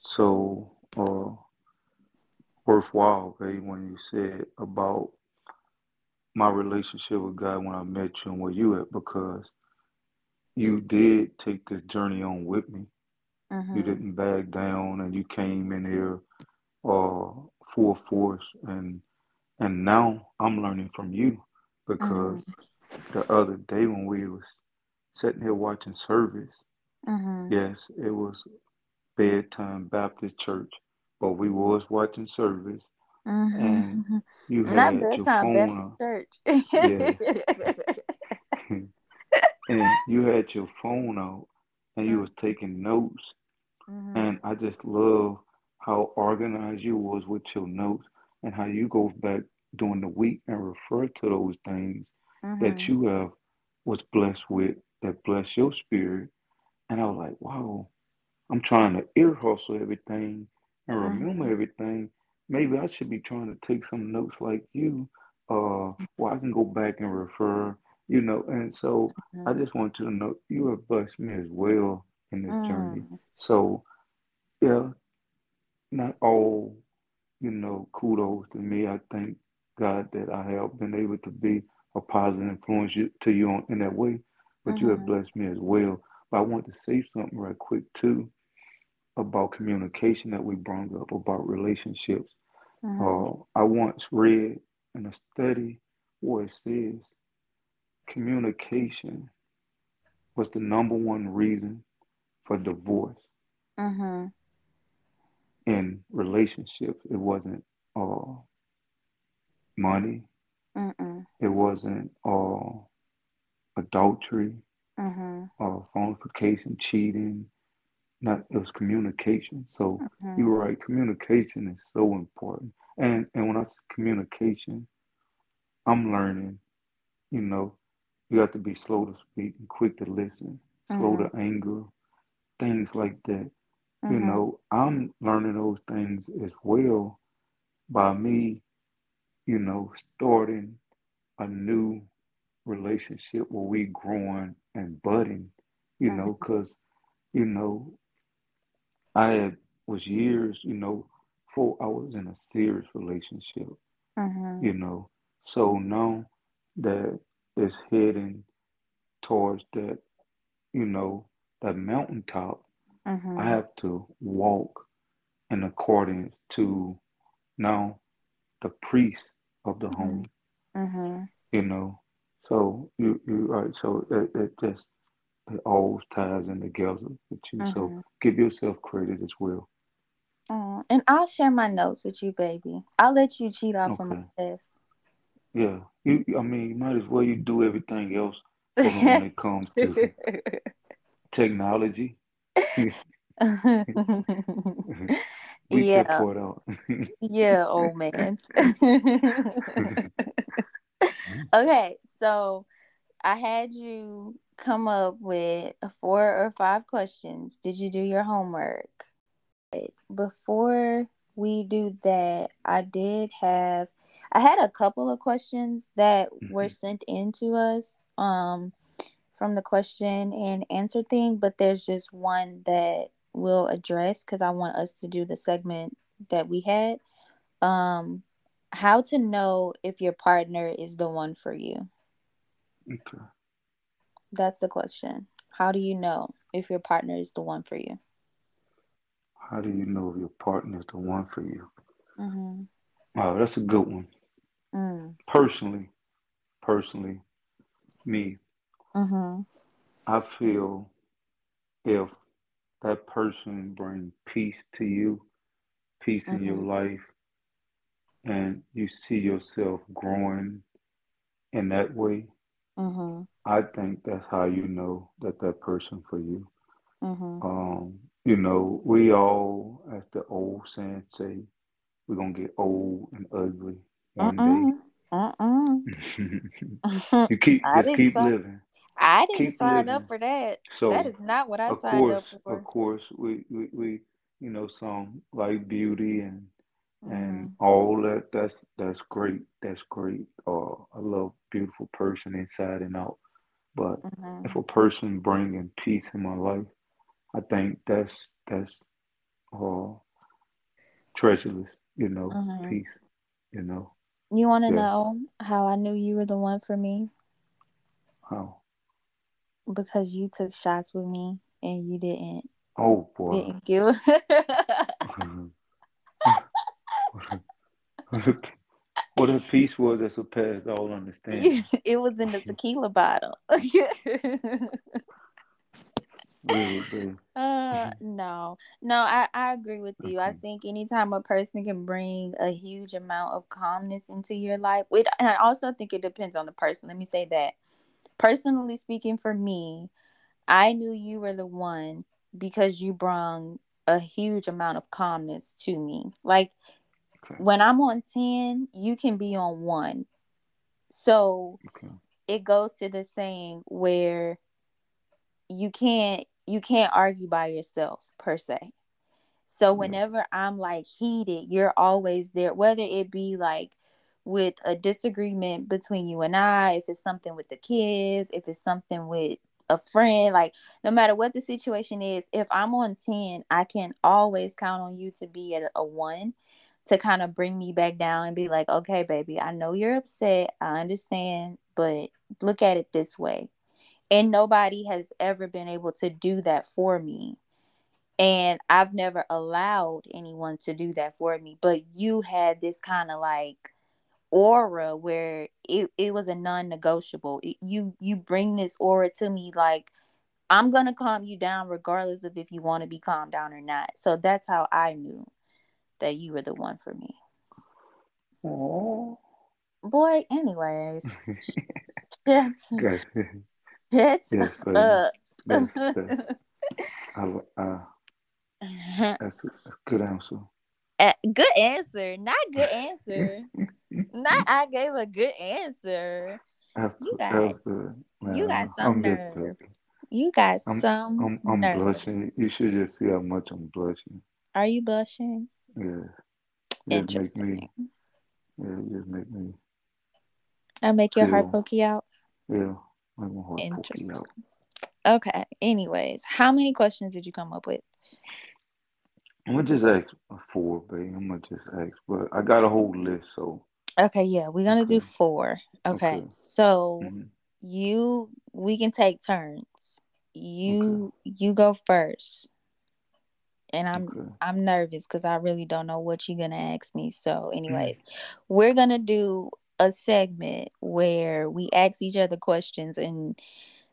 so uh, worthwhile, babe, when you said about my relationship with God when I met you and where you at, because you did take this journey on with me. Mm-hmm. You didn't back down, and you came in here uh, full force. And and now I'm learning from you, because mm-hmm. the other day when we was sitting here watching service, mm-hmm. yes, it was Bedtime Baptist Church, but we was watching service, Mm-hmm. And you had not Bedtime Baptist Church. Yeah. And you had your phone out and you was taking notes. Mm-hmm. And I just love how organized you was with your notes and how you go back during the week and refer to those things mm-hmm. that you have was blessed with, that bless your spirit. And I was like, wow, I'm trying to ear hustle everything and remember mm-hmm. everything. Maybe I should be trying to take some notes like you, uh, where I can go back and refer, you know. And so mm-hmm. I just want you to know you have blessed me as well in this mm. journey. So, yeah, not all, you know, kudos to me. I thank God that I have been able to be a positive influence to you on, in that way, but mm-hmm. you have blessed me as well. But I want to say something right quick, too, about communication that we brought up, about relationships. Mm-hmm. Uh, I once read in a study where it says communication was the number one reason for divorce mm-hmm. in relationships. It wasn't uh, money. Mm-mm. It wasn't uh, adultery, mm-hmm. uh, fornication, cheating. Not it was communication. So mm-hmm. you were right. Communication is so important. And and when I say communication, I'm learning. You know, you have to be slow to speak and quick to listen, mm-hmm. slow to anger, things like that. Mm-hmm. You know, I'm learning those things as well by me. You know, starting a new relationship where we growing and budding. You mm-hmm. know, because you know. I had, was years, you know, before I was in a serious relationship, mm-hmm. you know. So now that it's heading towards that, you know, that mountaintop, mm-hmm. I have to walk in accordance to now the priest of the mm-hmm. home, mm-hmm. you know. So, you, you right, so it, it just... It all ties in together with you. Mm-hmm. So give yourself credit as well. Oh, and I'll share my notes with you, baby. I'll let you cheat off okay. of my test. Yeah. You, I mean, you might as well you do everything else when it comes to technology. we yeah. support out. Yeah, old man. Okay, so I had you come up with four or five questions. Did you do your homework? Before we do that, I did have, I had a couple of questions that mm-hmm. were sent in to us um, from the question and answer thing, but there's just one that we'll address because I want us to do the segment that we had. Um, how to know if your partner is the one for you. Okay. That's the question. How do you know if your partner is the one for you? How do you know if your partner is the one for you? Mm-hmm. Wow, that's a good one. Mm. Personally, personally, me, mm-hmm. I feel if that person brings peace to you, peace mm-hmm. in your life, and you see yourself growing in that way, mm-hmm. I think that's how you know that that person for you. Mm-hmm. Um, you know, we all, as the old saying say, we're going to get old and ugly one Mm-mm. day. Mm-mm. You keep, I just keep sign- living. I didn't keep sign living. Up for that. So that is not what I signed course, up for. Of course, we, we, we, you know, some like beauty and mm-hmm. and all that. That's that's great. That's great. Uh, I love beautiful person inside and out. But mm-hmm. if a person bringing peace in my life, I think that's that's uh, treacherous, you know, mm-hmm. peace, you know. You want to yeah. know how I knew you were the one for me? How? Because you took shots with me and you didn't. Oh, boy. Didn't give. What a piece was that surpassed all understanding. It was in the tequila bottle. uh, no, no, I, I agree with you. I think anytime a person can bring a huge amount of calmness into your life, it, and I also think it depends on the person. Let me say that. Personally speaking, for me, I knew you were the one because you brought a huge amount of calmness to me. Like, okay. When I'm on ten, you can be on one. So okay. It goes to the saying where you can't you can't argue by yourself, per se. So whenever yeah. I'm like heated, you're always there, whether it be like with a disagreement between you and I, if it's something with the kids, if it's something with a friend, like no matter what the situation is, if I'm on ten, I can always count on you to be at a one to kind of bring me back down and be like, okay, baby, I know you're upset. I understand, but look at it this way. And nobody has ever been able to do that for me. And I've never allowed anyone to do that for me. But you had this kind of like aura where it, it was a non-negotiable. It, you you bring this aura to me like, I'm going to calm you down regardless of if you want to be calmed down or not. So that's how I knew that you were the one for me. Aww. Boy, anyways. That's... That's yes, uh, that's, that's, I, uh, that's a good answer. Uh, good answer, not good answer. Not I gave a good answer. That's, you got, yeah, you got some nerve. You got I'm, some. I'm, I'm nerve. blushing. You should just see how much I'm blushing. Are you blushing? Yeah. It just make me. Yeah, it just make me. I make your feel, heart pokey out. Yeah. Interesting. Okay. Anyways, how many questions did you come up with? I'm gonna just ask four, babe. I'm gonna just ask, but I got a whole list, so. Okay. Yeah, we're gonna okay. do four. Okay. okay. So mm-hmm. you, we can take turns. You, okay. you go first, and I'm, okay. I'm nervous because I really don't know what you're gonna ask me. So, anyways, mm-hmm. we're gonna do a segment where we ask each other questions and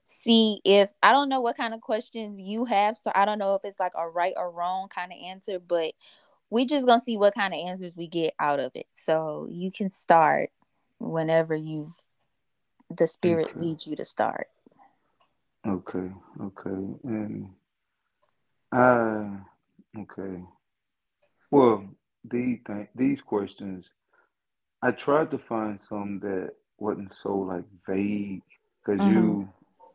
see if, I don't know what kind of questions you have, so I don't know if it's like a right or wrong kind of answer, but we just gonna see what kind of answers we get out of it. So you can start whenever you, the spirit okay. leads you to start. Okay, okay, and uh, okay. Well, these th- these questions. I tried to find some that wasn't so like vague because mm-hmm. you,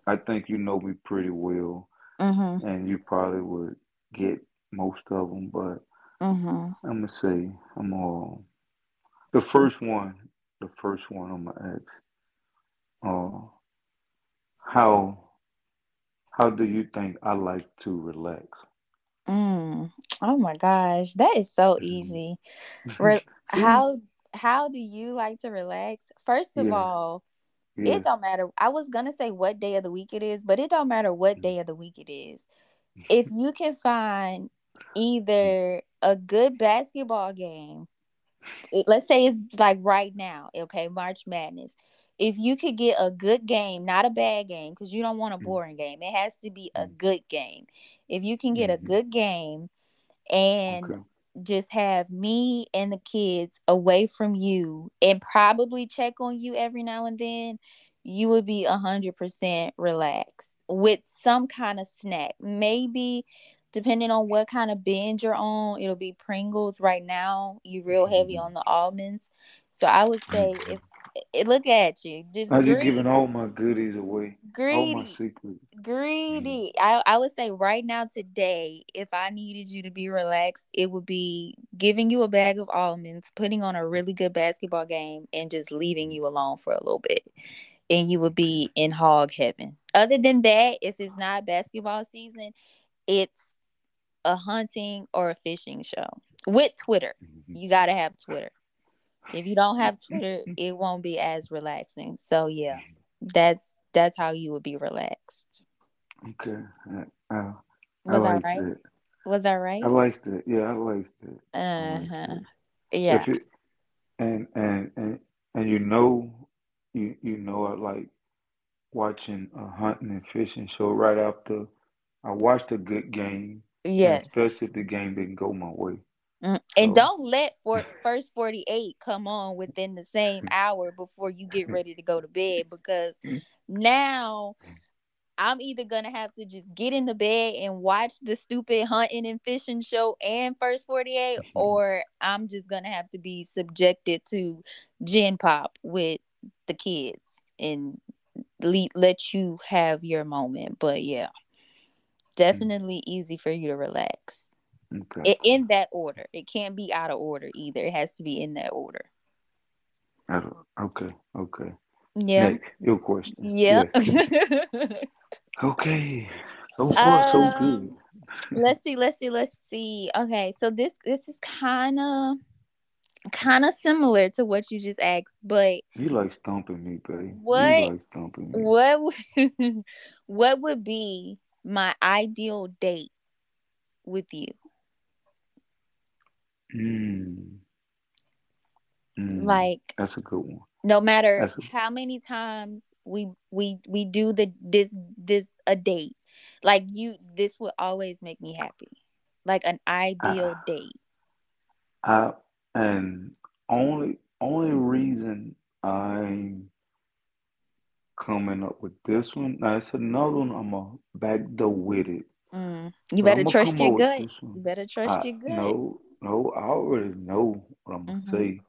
I think you know me pretty well, mm-hmm. and you probably would get most of them. But mm-hmm. I'm gonna say I'm all the first one. The first one I'm gonna ask. Uh, how how do you think I like to relax? Mm. Oh my gosh, that is so mm-hmm. easy. Re- how. How do you like to relax? First of yeah. all, yeah. it don't matter. I was going to say what day of the week it is, but it don't matter what day of the week it is. If you can find either a good basketball game, it, let's say it's like right now, okay, March Madness. If you could get a good game, not a bad game, because you don't want a boring game. It has to be a good game. If you can get a good game and... Okay. just have me and the kids away from you and probably check on you every now and then, you would be one hundred percent relaxed with some kind of snack. Maybe, depending on what kind of binge you're on, it'll be Pringles right now. You're real heavy on the almonds. So I would say, if it, look at you. Just Are you giving all my goodies away? Greedy. All my secrets. Greedy. Mm-hmm. I, I would say right now today, if I needed you to be relaxed, it would be giving you a bag of almonds, putting on a really good basketball game, and just leaving you alone for a little bit. And you would be in hog heaven. Other than that, if it's not basketball season, it's a hunting or a fishing show with Twitter. You got to have Twitter. If you don't have Twitter, it won't be as relaxing. So yeah, that's that's how you would be relaxed. Okay. I, I, was I, I right? It. Was I right? I liked it. Yeah, I liked it. Uh huh. Yeah. It, and and and and you know, you you know, I like watching a hunting and fishing show right after I watched a good game. Yes. Especially if the game didn't go my way. Mm-hmm. And so, don't let for first forty-eight come on within the same hour before you get ready to go to bed, because now I'm either going to have to just get in the bed and watch the stupid hunting and fishing show and First forty-eight, or I'm just going to have to be subjected to Gen Pop with the kids and le- let you have your moment. But yeah, definitely easy for you to relax. Okay. In that order. It can't be out of order either. It has to be in that order. Okay. Okay. Yeah. Next, your question. Yeah. Yes. Okay. So far, um, so good. Let's see. Let's see. Let's see. Okay. So this this is kind of kind of similar to what you just asked, but you like stomping me, babe. What? You like stomping me. What? Would, what would be my ideal date with you? Mm. Mm. Like, that's a good one. No matter a, how many times we we we do the this this a date, like you, this will always make me happy. Like an ideal I, date. I and only only reason I'm coming up with this one. Now it's another one. I'm a backdoor with it. Mm. You, better trust your gut. You better trust I, your gut. No, no, I already know what I'm mm-hmm. gonna say.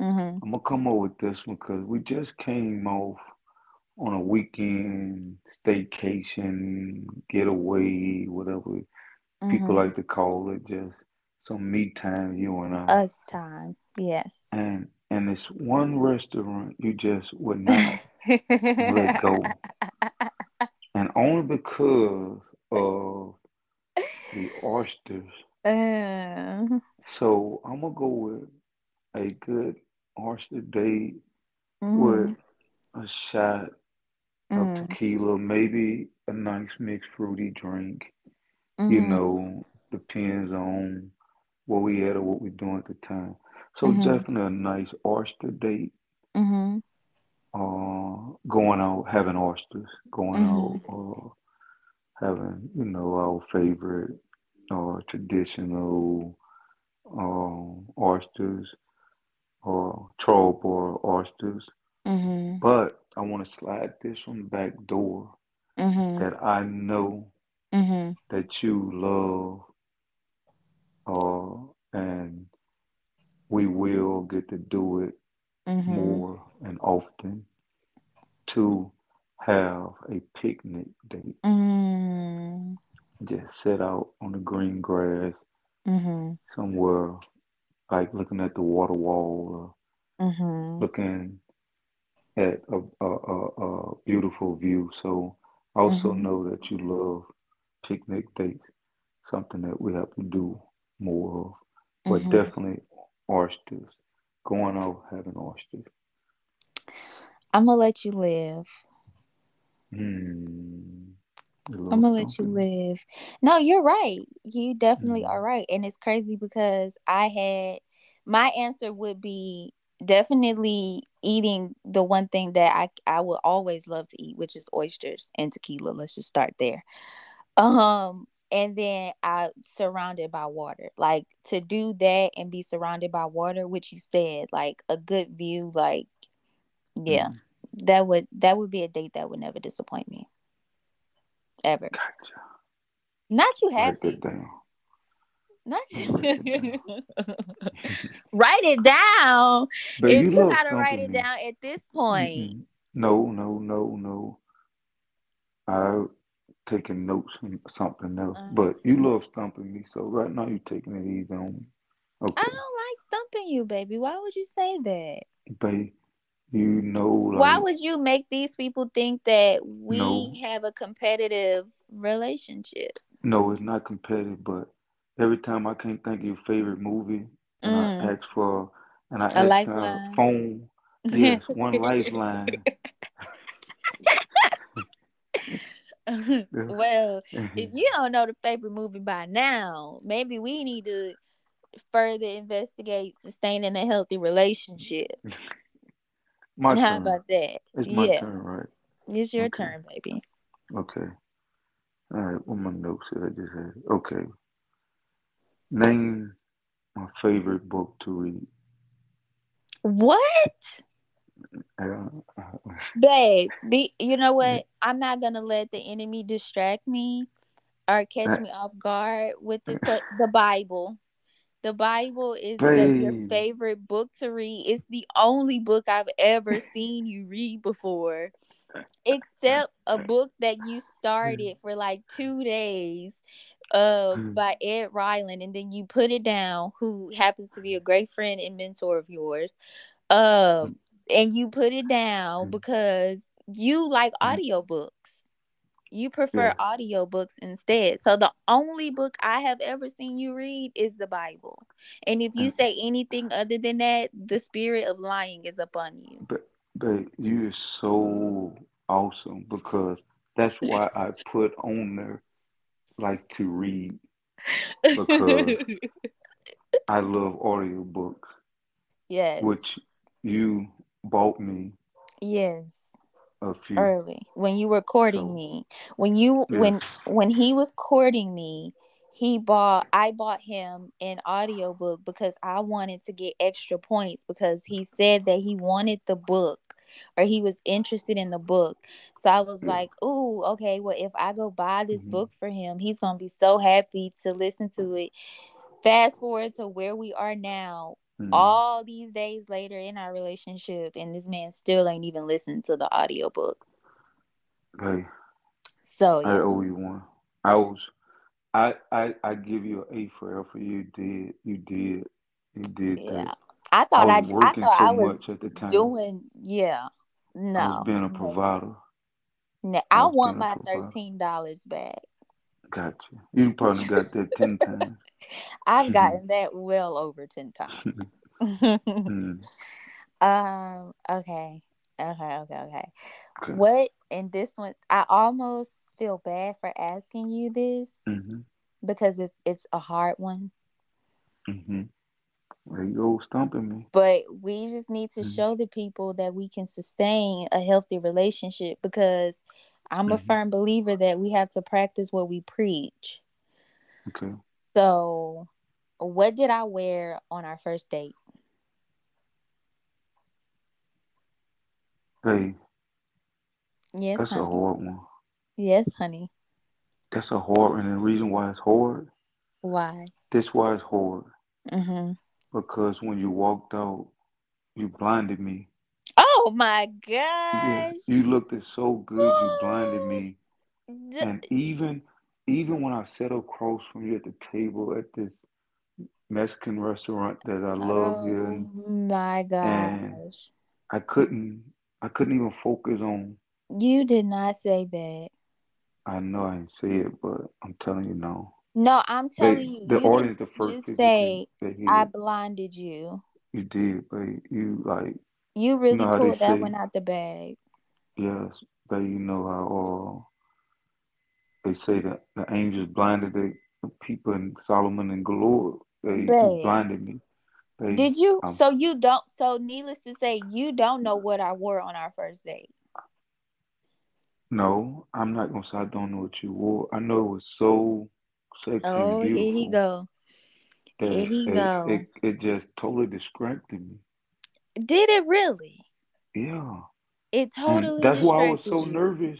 Mm-hmm. I'm gonna come up with this one because we just came off on a weekend staycation, getaway, whatever mm-hmm. people like to call it, just some me time, you and I. Us time, yes. And and it's one restaurant you just would not let go, and only because of the oysters. Uh. So I'm gonna go with a good oyster date mm. with a shot mm. of tequila, maybe a nice mixed fruity drink. Mm. You know, depends on what we had or what we're doing at the time. So mm-hmm. definitely a nice oyster date. Mm-hmm. Uh, going out, having oysters, going mm-hmm. out, uh, having, you know, our favorite or uh, traditional uh, oysters. Or troll or oysters, mm-hmm. but I want to slide this one back door mm-hmm. that I know mm-hmm. that you love, uh, and we will get to do it mm-hmm. more and often, to have a picnic date. Mm-hmm. Just set out on the green grass mm-hmm. somewhere. Like looking at the water wall, or mm-hmm. looking at a, a, a, a beautiful view. So I also mm-hmm. know that you love picnic dates, something that we have to do more of. Mm-hmm. But definitely oysters, going out having oysters. I'm going to let you live. Mm. I'm going to let you live. No, you're right. You definitely mm. are right. And it's crazy because I had, my answer would be definitely eating the one thing that I, I would always love to eat, which is oysters and tequila. Let's just start there. Um, and then I surrounded by water, like to do that and be surrounded by water, which you said, like a good view, like, yeah, mm. that would, that would be a date that would never disappoint me. Ever. Gotcha. Not you happy. Not you. Write it down. But if you, you gotta write it down at this point. Mm-mm. No, no, no, no. I've taken notes on something else, uh-huh. but you love stumping me, so right now you're taking it easy on me. Okay. I don't like stumping you, baby. Why would you say that? Babe. You know, like, why would you make these people think that we no, have a competitive relationship? No, it's not competitive, but every time I can't think of your favorite movie, and mm. I ask for and I a ask for a phone. Yes, one lifeline. Well, if you don't know the favorite movie by now, maybe we need to further investigate sustaining a healthy relationship. My how turn. About that? It's my yeah. turn, right? It's your okay. turn, baby. Okay. All right, what my notes that I just had. Okay. Name my favorite book to read. What? Babe, be, you know what? I'm not going to let the enemy distract me or catch me off guard with this. The Bible. The Bible is the, your favorite book to read. It's the only book I've ever seen you read before. Except a book that you started for like two days uh, by Ed Ryland. And then you put it down, who happens to be a great friend and mentor of yours. Um, and you put it down because you like audiobooks. You prefer yeah. audiobooks instead. So the only book I have ever seen you read is the Bible. And if you say anything other than that, the spirit of lying is upon you. But, but you are so awesome because that's why I put on there like to read, because I love audiobooks. Yes. Which you bought me. Yes. Early when you were courting so, me when you yeah. when when he was courting me he bought I bought him an audiobook because I wanted to get extra points because he said that he wanted the book or he was interested in the book. So I was yeah. like, ooh, okay, well, if I go buy this mm-hmm. book for him, he's gonna be so happy to listen to it. Fast forward to where we are now. All these days later in our relationship, and this man still ain't even listened to the audiobook. Hey, so yeah. I owe you one. I was, I, I, I give you an A for effort. You did, you did, you did. Yeah, that. I thought I, I, I thought so I was at the time. doing. Yeah, no, I was being a provider. No, I, I want my thirteen dollars back. Gotcha. You probably got that ten times. I've gotten that well over ten times. mm. Um. Okay. Okay. Okay. Okay. Good. What? And this one, I almost feel bad for asking you this mm-hmm. because it's it's a hard one. Mm-hmm. There you go, stumping me. But we just need to mm-hmm. show the people that we can sustain a healthy relationship because I'm mm-hmm. a firm believer that we have to practice what we preach. Okay. So, what did I wear on our first date? Hey. Yes, that's honey. That's a hard one. Yes, honey. That's a hard one. And the reason why it's hard. Why? That's why it's hard. Mm-hmm. Because when you walked out, you blinded me. Oh, my gosh. Yeah, you looked so good, you blinded me. D- and even... Even when I sat across from you at the table at this Mexican restaurant that I love oh, here, and, my gosh, I couldn't, I couldn't even focus on. You did not say that. I know I didn't say it, but I'm telling you no. No, I'm telling they, you. The you audience, the first just say they, they I blinded you. You did, babe. You like. You really you know pulled that say, one out the bag. Yes, but you know how. Uh, They say that the angels blinded the people in Solomon and Galore. They blinded me. They, Did you? Um, so you don't. So needless to say, you don't know what I wore on our first date. No, I'm not gonna say I don't know what you wore. I know it was so sexy oh, and beautiful. Oh, here he go. Here he it, go. It, it just totally distracted me. Did it really? Yeah. It totally. And that's distracted why I was so you. nervous.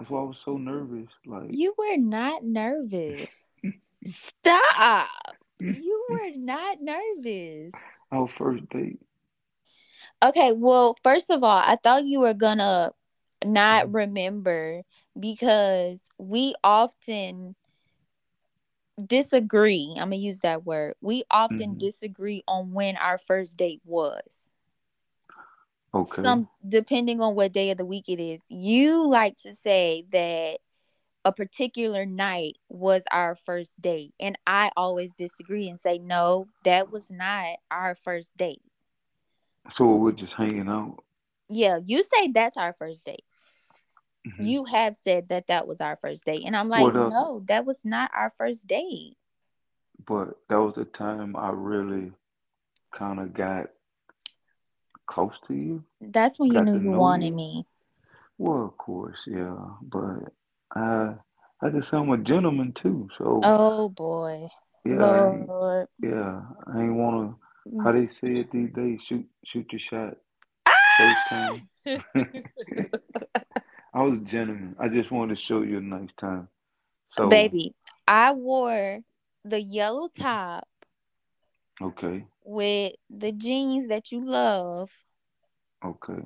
That's why I was so nervous. Like you were not nervous. Stop. You were not nervous. Our first date. Okay, well, first of all, I thought you were gonna not remember because we often disagree. I'm gonna use that word. We often mm-hmm. disagree on when our first date was. Okay. Some depending on what day of the week it is. You like to say that a particular night was our first date. And I always disagree and say, no, that was not our first date. So we're just hanging out. Yeah, you say that's our first date. Mm-hmm. You have said that that was our first date. And I'm like, well, that, no, that was not our first date. But that was the time I really kind of got close to you. That's when you knew you wanted me. Well, of course, yeah. But I I guess I'm a gentleman too. So. Oh boy. Yeah. Lord, I Lord. Yeah. I ain't wanna. How they say it these days? Shoot, shoot your shot. Ah! First time. I was a gentleman. I just wanted to show you a nice time. So, baby, I wore the yellow top. Okay. With the jeans that you love. Okay.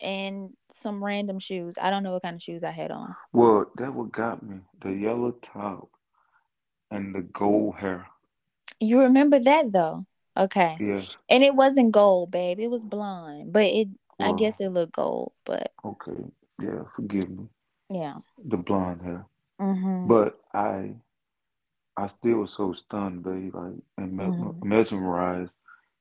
And some random shoes. I don't know what kind of shoes I had on. Well, that what got me. The yellow top and the gold hair. You remember that, though? Okay. Yes. And it wasn't gold, babe. It was blonde. But it, well, I guess it looked gold, but. Okay. Yeah, forgive me. Yeah. The blonde hair. Mm-hmm. But I... I still was so stunned, babe, like, and mm-hmm. mesmerized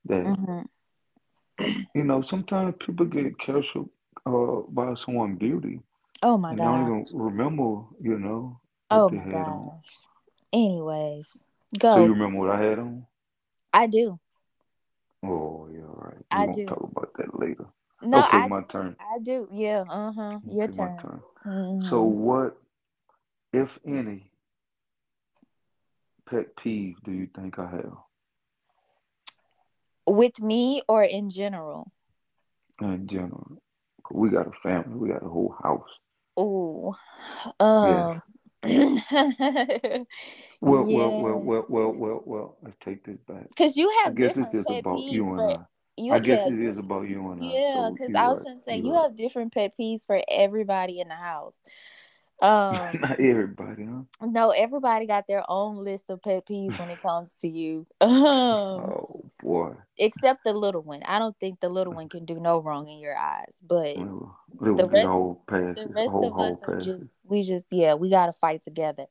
that, mm-hmm. you know, sometimes people get captured uh, by someone's beauty. Oh, my God. I don't even remember, you know, what oh, they my had gosh. On. Anyways, go. So you remember what I had on? I do. Oh, yeah, all right. I do. We'll talk about that later. No, okay, I my do. turn. I do, yeah, uh-huh, okay, your turn. My turn. Mm-hmm. So what, if any, pet peeve do you think I have? With me or in general? In general. We got a family. We got a whole house. Ooh. Um. Yeah. well, yeah. well, well, well, well, well, well. Let's take this back. Because you have different pet peeves. I guess it is about you and I. Yeah, because I was going to say, you have different pet peeves for everybody in the house. Um, Not everybody, huh? No, everybody got their own list of pet peeves when it comes to you. Um, oh, boy. Except the little one. I don't think the little one can do no wrong in your eyes. But well, the rest, whole the rest whole, of us are just, we just, yeah, we got to fight together.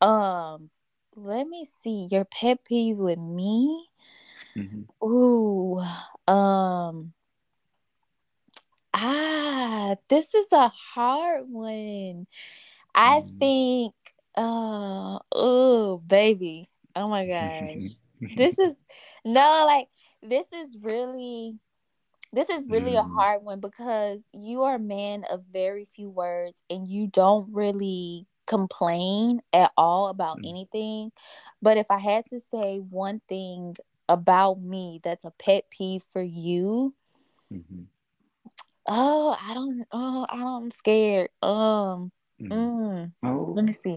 Um, Let me see. Your pet peeve with me? Mm-hmm. Ooh. Um. Ah, this is a hard one. I think, uh, oh, baby. Oh, my gosh. This is, no, like, this is really, this is really mm. a hard one because you are a man of very few words and you don't really complain at all about mm. anything. But if I had to say one thing about me that's a pet peeve for you, mm-hmm. Oh, I don't. Oh, I'm scared. Um, mm. oh. Let me see.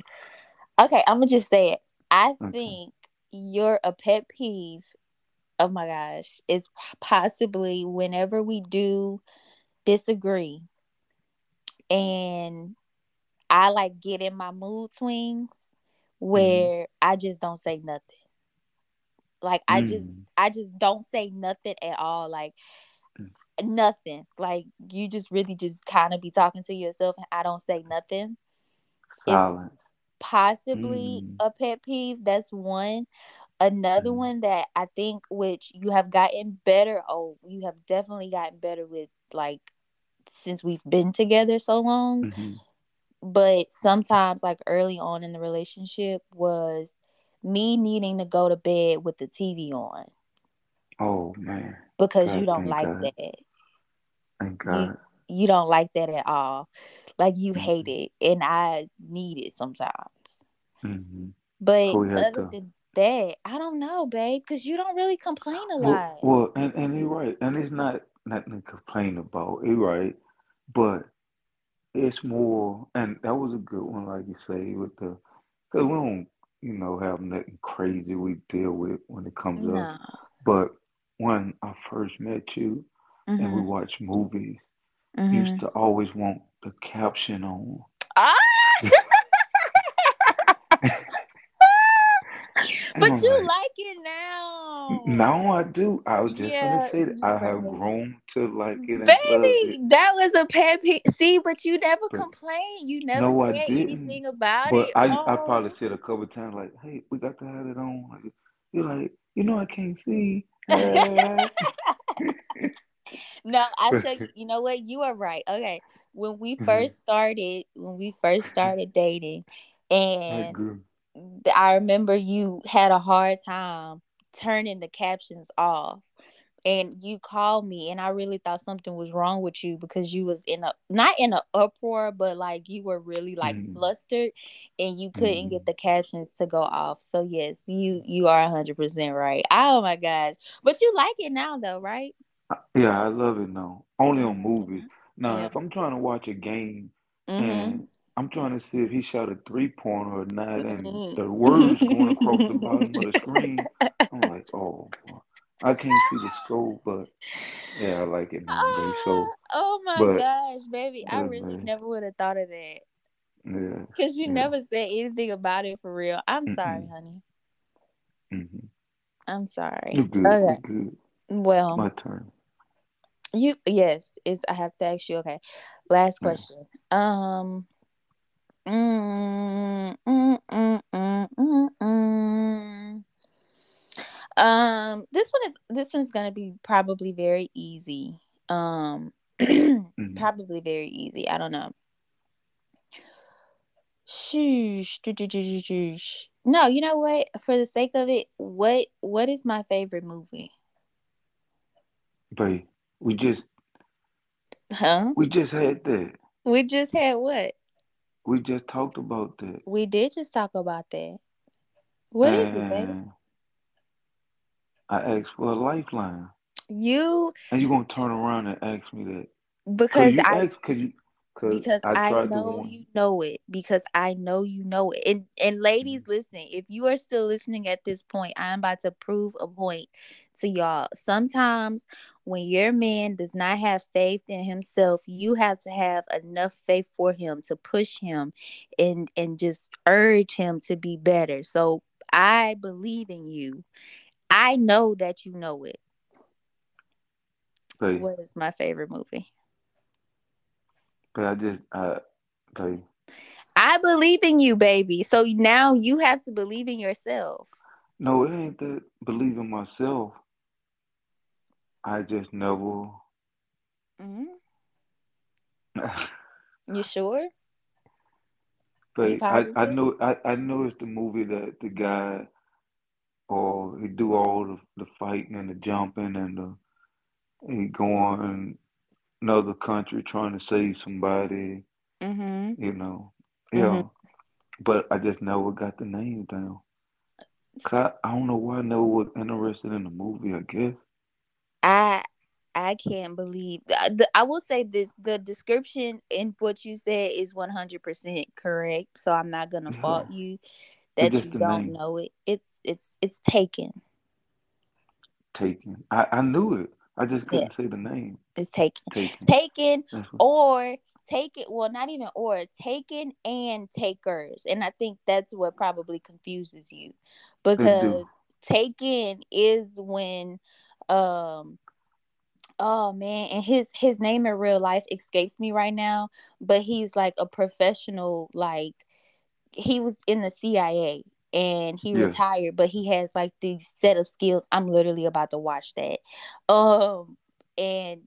Okay, I'm gonna just say it. I okay. think you're a pet peeve. Oh my gosh, it's possibly whenever we do disagree, and I like get in my mood swings where mm. I just don't say nothing. Like I mm. just, I just don't say nothing at all. Like. Nothing. Like you just really just kind of be talking to yourself and I don't say nothing. Silent. It's possibly mm. a pet peeve. That's one. Another mm. one that I think which you have gotten better. Oh, you have definitely gotten better with like since we've been together so long. Mm-hmm. But sometimes like early on in the relationship was me needing to go to bed with the T V on. Oh man. Because God, you don't like God. that. Thank God. You, you don't like that at all. Like you mm-hmm. hate it. And I need it sometimes. Mm-hmm. But oh, yeah, other than that, I don't know, babe. Because you don't really complain a lot. Well, well and, and you're right. And it's not nothing to complain about. You're right. But it's more, and that was a good one, like you say, with the, because we don't, you know, have nothing crazy we deal with when it comes no. up. But when I first met you mm-hmm. and we watched movies, mm-hmm. you used to always want the caption on. Ah! But you like, like it now. Now I do. I was just yeah, going to say that. I have grown to like it. And baby, it. That was a pet peeve. See, but you never but, complained. You never no, said anything about but it. I, oh. I probably said a couple of times, like, hey, we got to have it on. Like, you're like, you know, I can't see. Uh. No, I tell you, you know what? You are right. Okay. When we first started, when we first started dating, and I, I remember you had a hard time turning the captions off. and you called me, and I really thought something was wrong with you because you was in a, not in an uproar, but like you were really like mm. flustered, and you couldn't mm. get the captions to go off. So yes, you you are one hundred percent right. Oh my gosh. But you like it now though, right? Yeah, I love it now. Only on movies. Now, yeah. if I'm trying to watch a game mm-hmm. and I'm trying to see if he shot a three-pointer or not, and mm-hmm. the words going across the bottom of the screen, I'm like, oh, I can't see the score, but yeah, I like it. Oh, so, oh my but, gosh, baby. Yeah, I really man. never would have thought of that. Yeah. Because you yeah. never said anything about it for real. I'm mm-hmm. sorry, honey. Mm-hmm. I'm sorry. You're good. Okay. You're good. Well. My turn. You yes, it's I have to ask you. Okay, last question. Yeah. Um, mm, mm, mm, mm, mm, mm. um, this one is this one's gonna be probably very easy. Um, mm-hmm. probably very easy. I don't know. Shoosh, shoosh, shoosh. No, you know what? For the sake of it, what what is my favorite movie? Babe. We just, huh? We just had that. We just had what? We just talked about that. We did just talk about that. What and is it, baby? I asked for a lifeline. You and you gonna turn around and ask me that because I asked, cause you, cause because I, I know you know it because I know you know it and and ladies, mm-hmm. listen. If you are still listening at this point, I'm about to prove a point to y'all. Sometimes when your man does not have faith in himself, you have to have enough faith for him to push him and and just urge him to be better. So I believe in you. I know that you know it. Hey, what is my favorite movie? But I just I hey. I believe in you, baby. So now you have to believe in yourself. No, it ain't that believe in myself. I just never. Mm-hmm. You sure? But I, I know I, I know it's the movie that the guy, or oh, he do all the, the fighting and the jumping and the he going another country trying to save somebody. Mm-hmm. You know, yeah. Mm-hmm. But I just never got the name down. Cause I, I don't know why I never was interested in the movie. I guess. I I can't believe the, I will say this, the description in what you said is one hundred percent correct, so I'm not going to fault yeah. you that you don't name. know it. It's it's it's Taken. Taken. I, I knew it. I just couldn't yes. say the name. It's Taken. Taken, Taken or Take It, well, not even or, Taken and Takers. And I think that's what probably confuses you because Taken is when Um. Oh man, and his his name in real life escapes me right now. But he's like a professional. Like he was in the C I A and he yeah. retired, but he has like these set of skills. I'm literally about to watch that. Um, and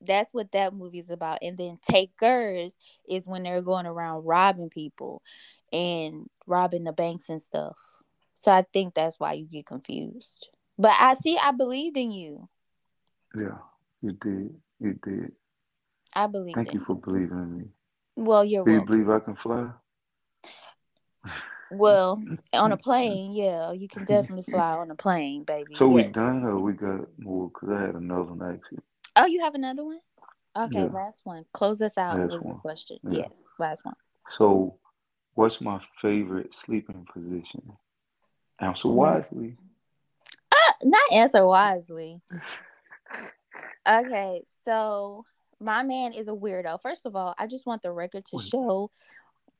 that's what that movie is about. And then Takers is when they're going around robbing people and robbing the banks and stuff. So I think that's why you get confused. But I see, I believed in you. Yeah, you did. You did. I believe. Thank you for believing in me. Well, you're welcome. Do you believe I can fly? Well, on a plane, yeah, you can definitely fly on a plane, baby. So yes. we done or we got more? Because I had another one actually. Oh, you have another one? Okay, yeah. last one. Close us out last with one. a question. Yeah. Yes, last one. So, what's my favorite sleeping position? Answer wisely. Not answer wisely. Okay, so my man is a weirdo. First of all, I just want the record to show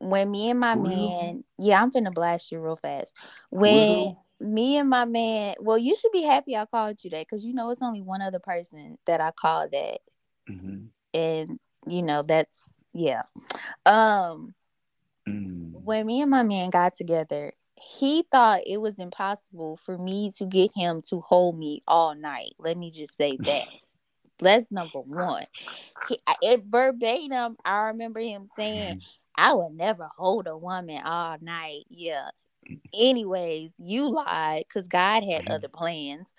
when me and my weirdo. man, yeah, I'm finna blast you real fast. When weirdo. me and my man, well, you should be happy I called you that because you know it's only one other person that I call that, mm-hmm. and you know that's yeah. Um, mm. When me and my man got together, he thought it was impossible for me to get him to hold me all night. Let me just say that. That's number one. He, it, verbatim, I remember him saying, I would never hold a woman all night. Yeah. Anyways, you lied because God had other plans.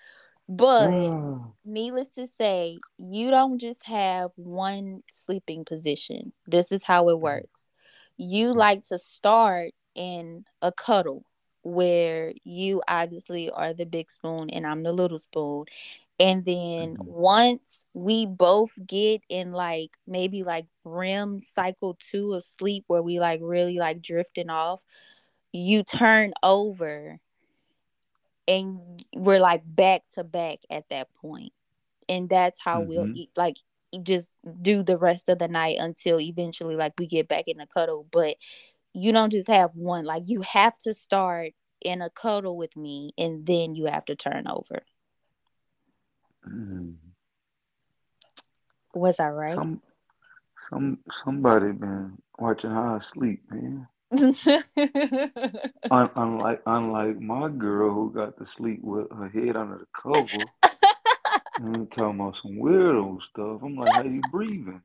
But mm. needless to say, you don't just have one sleeping position. This is how it works. You like to start in a cuddle where you obviously are the big spoon and I'm the little spoon. And then mm-hmm. once we both get in like maybe like REM cycle two of sleep where we like really like drifting off, you turn over and we're like back to back at that point. And that's how mm-hmm. we'll eat, like just do the rest of the night until eventually like we get back in the cuddle. But you don't just have one, like you have to start in a cuddle with me and then you have to turn over. Mm. Was I right? Some, some somebody been watching how I sleep, man. Un, unlike unlike my girl who got to sleep with her head under the cover. And I'm talking about some weirdo stuff. I'm like, how you breathing?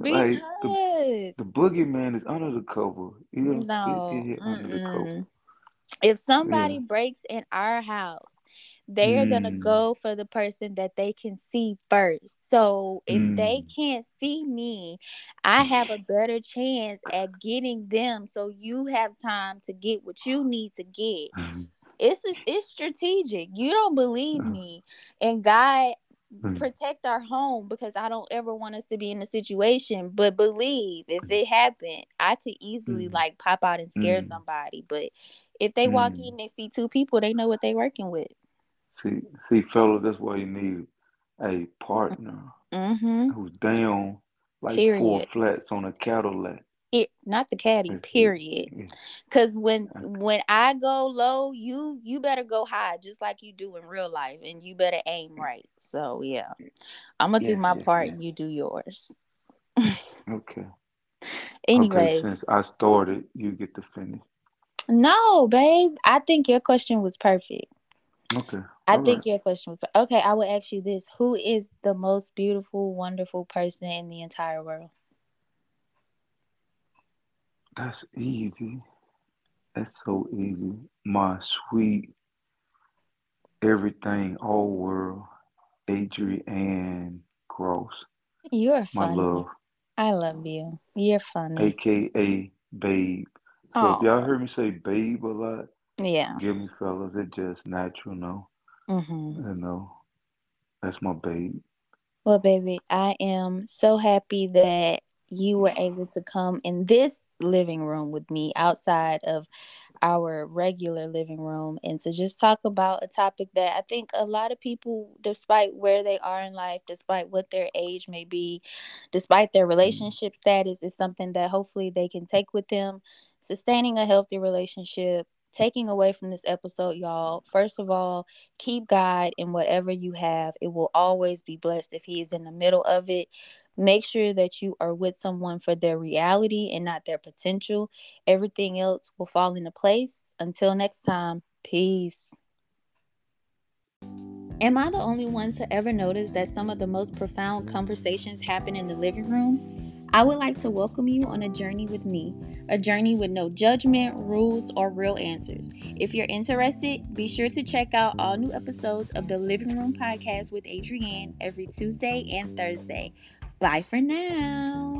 Because like the, the boogeyman is under the cover. You know, no, it, it under the cover. If somebody yeah. breaks in our house, they are mm. going to go for the person that they can see first. So if mm. they can't see me, I have a better chance at getting them. So you have time to get what you need to get. Mm. It's it's strategic. You don't believe me. And God mm. protect our home because I don't ever want us to be in a situation. But believe, if it happened, I could easily mm. like pop out and scare mm. somebody. But if they mm. walk in, they see two people, they know what they're working with. See, see, fella, that's why you need a partner mm-hmm. who's down like period. four flats on a Cadillac. It, not the caddy, period. Because when when I go low, you you better go high, just like you do in real life, and you better aim right. So yeah, I'm gonna yeah, do my yeah, part, yeah. and you do yours. Okay. Anyways, okay, since I started, you get to finish. No, babe, I think your question was perfect. Okay. I All think right. your question was okay. I will ask you this: who is the most beautiful, wonderful person in the entire world? That's easy. That's so easy. My sweet, everything, all world, Adrienne Gross. You're funny. My love. I love you. You're funny. A K A Babe. So Aww. If y'all heard me say Babe a lot. Yeah. Give me, fellas. It's just natural, no? Mm-hmm. You know, that's my babe. Well, baby, I am so happy that you were able to come in this living room with me outside of our regular living room and to just talk about a topic that I think a lot of people, despite where they are in life, despite what their age may be, despite their relationship mm-hmm. status, is something that hopefully they can take with them. Sustaining a healthy relationship. Taking away from this episode, y'all, first of all, keep God in whatever you have. It will always be blessed if he is in the middle of it. Make sure that you are with someone for their reality and not their potential. Everything else will fall into place. Until next time, peace. Am I the only one to ever notice that some of the most profound conversations happen in the living room? I would like to welcome you on a journey with me, a journey with no judgment, rules, or real answers. If you're interested, be sure to check out all new episodes of The Living Room Podcast with Adrienne every Tuesday and Thursday. Bye for now.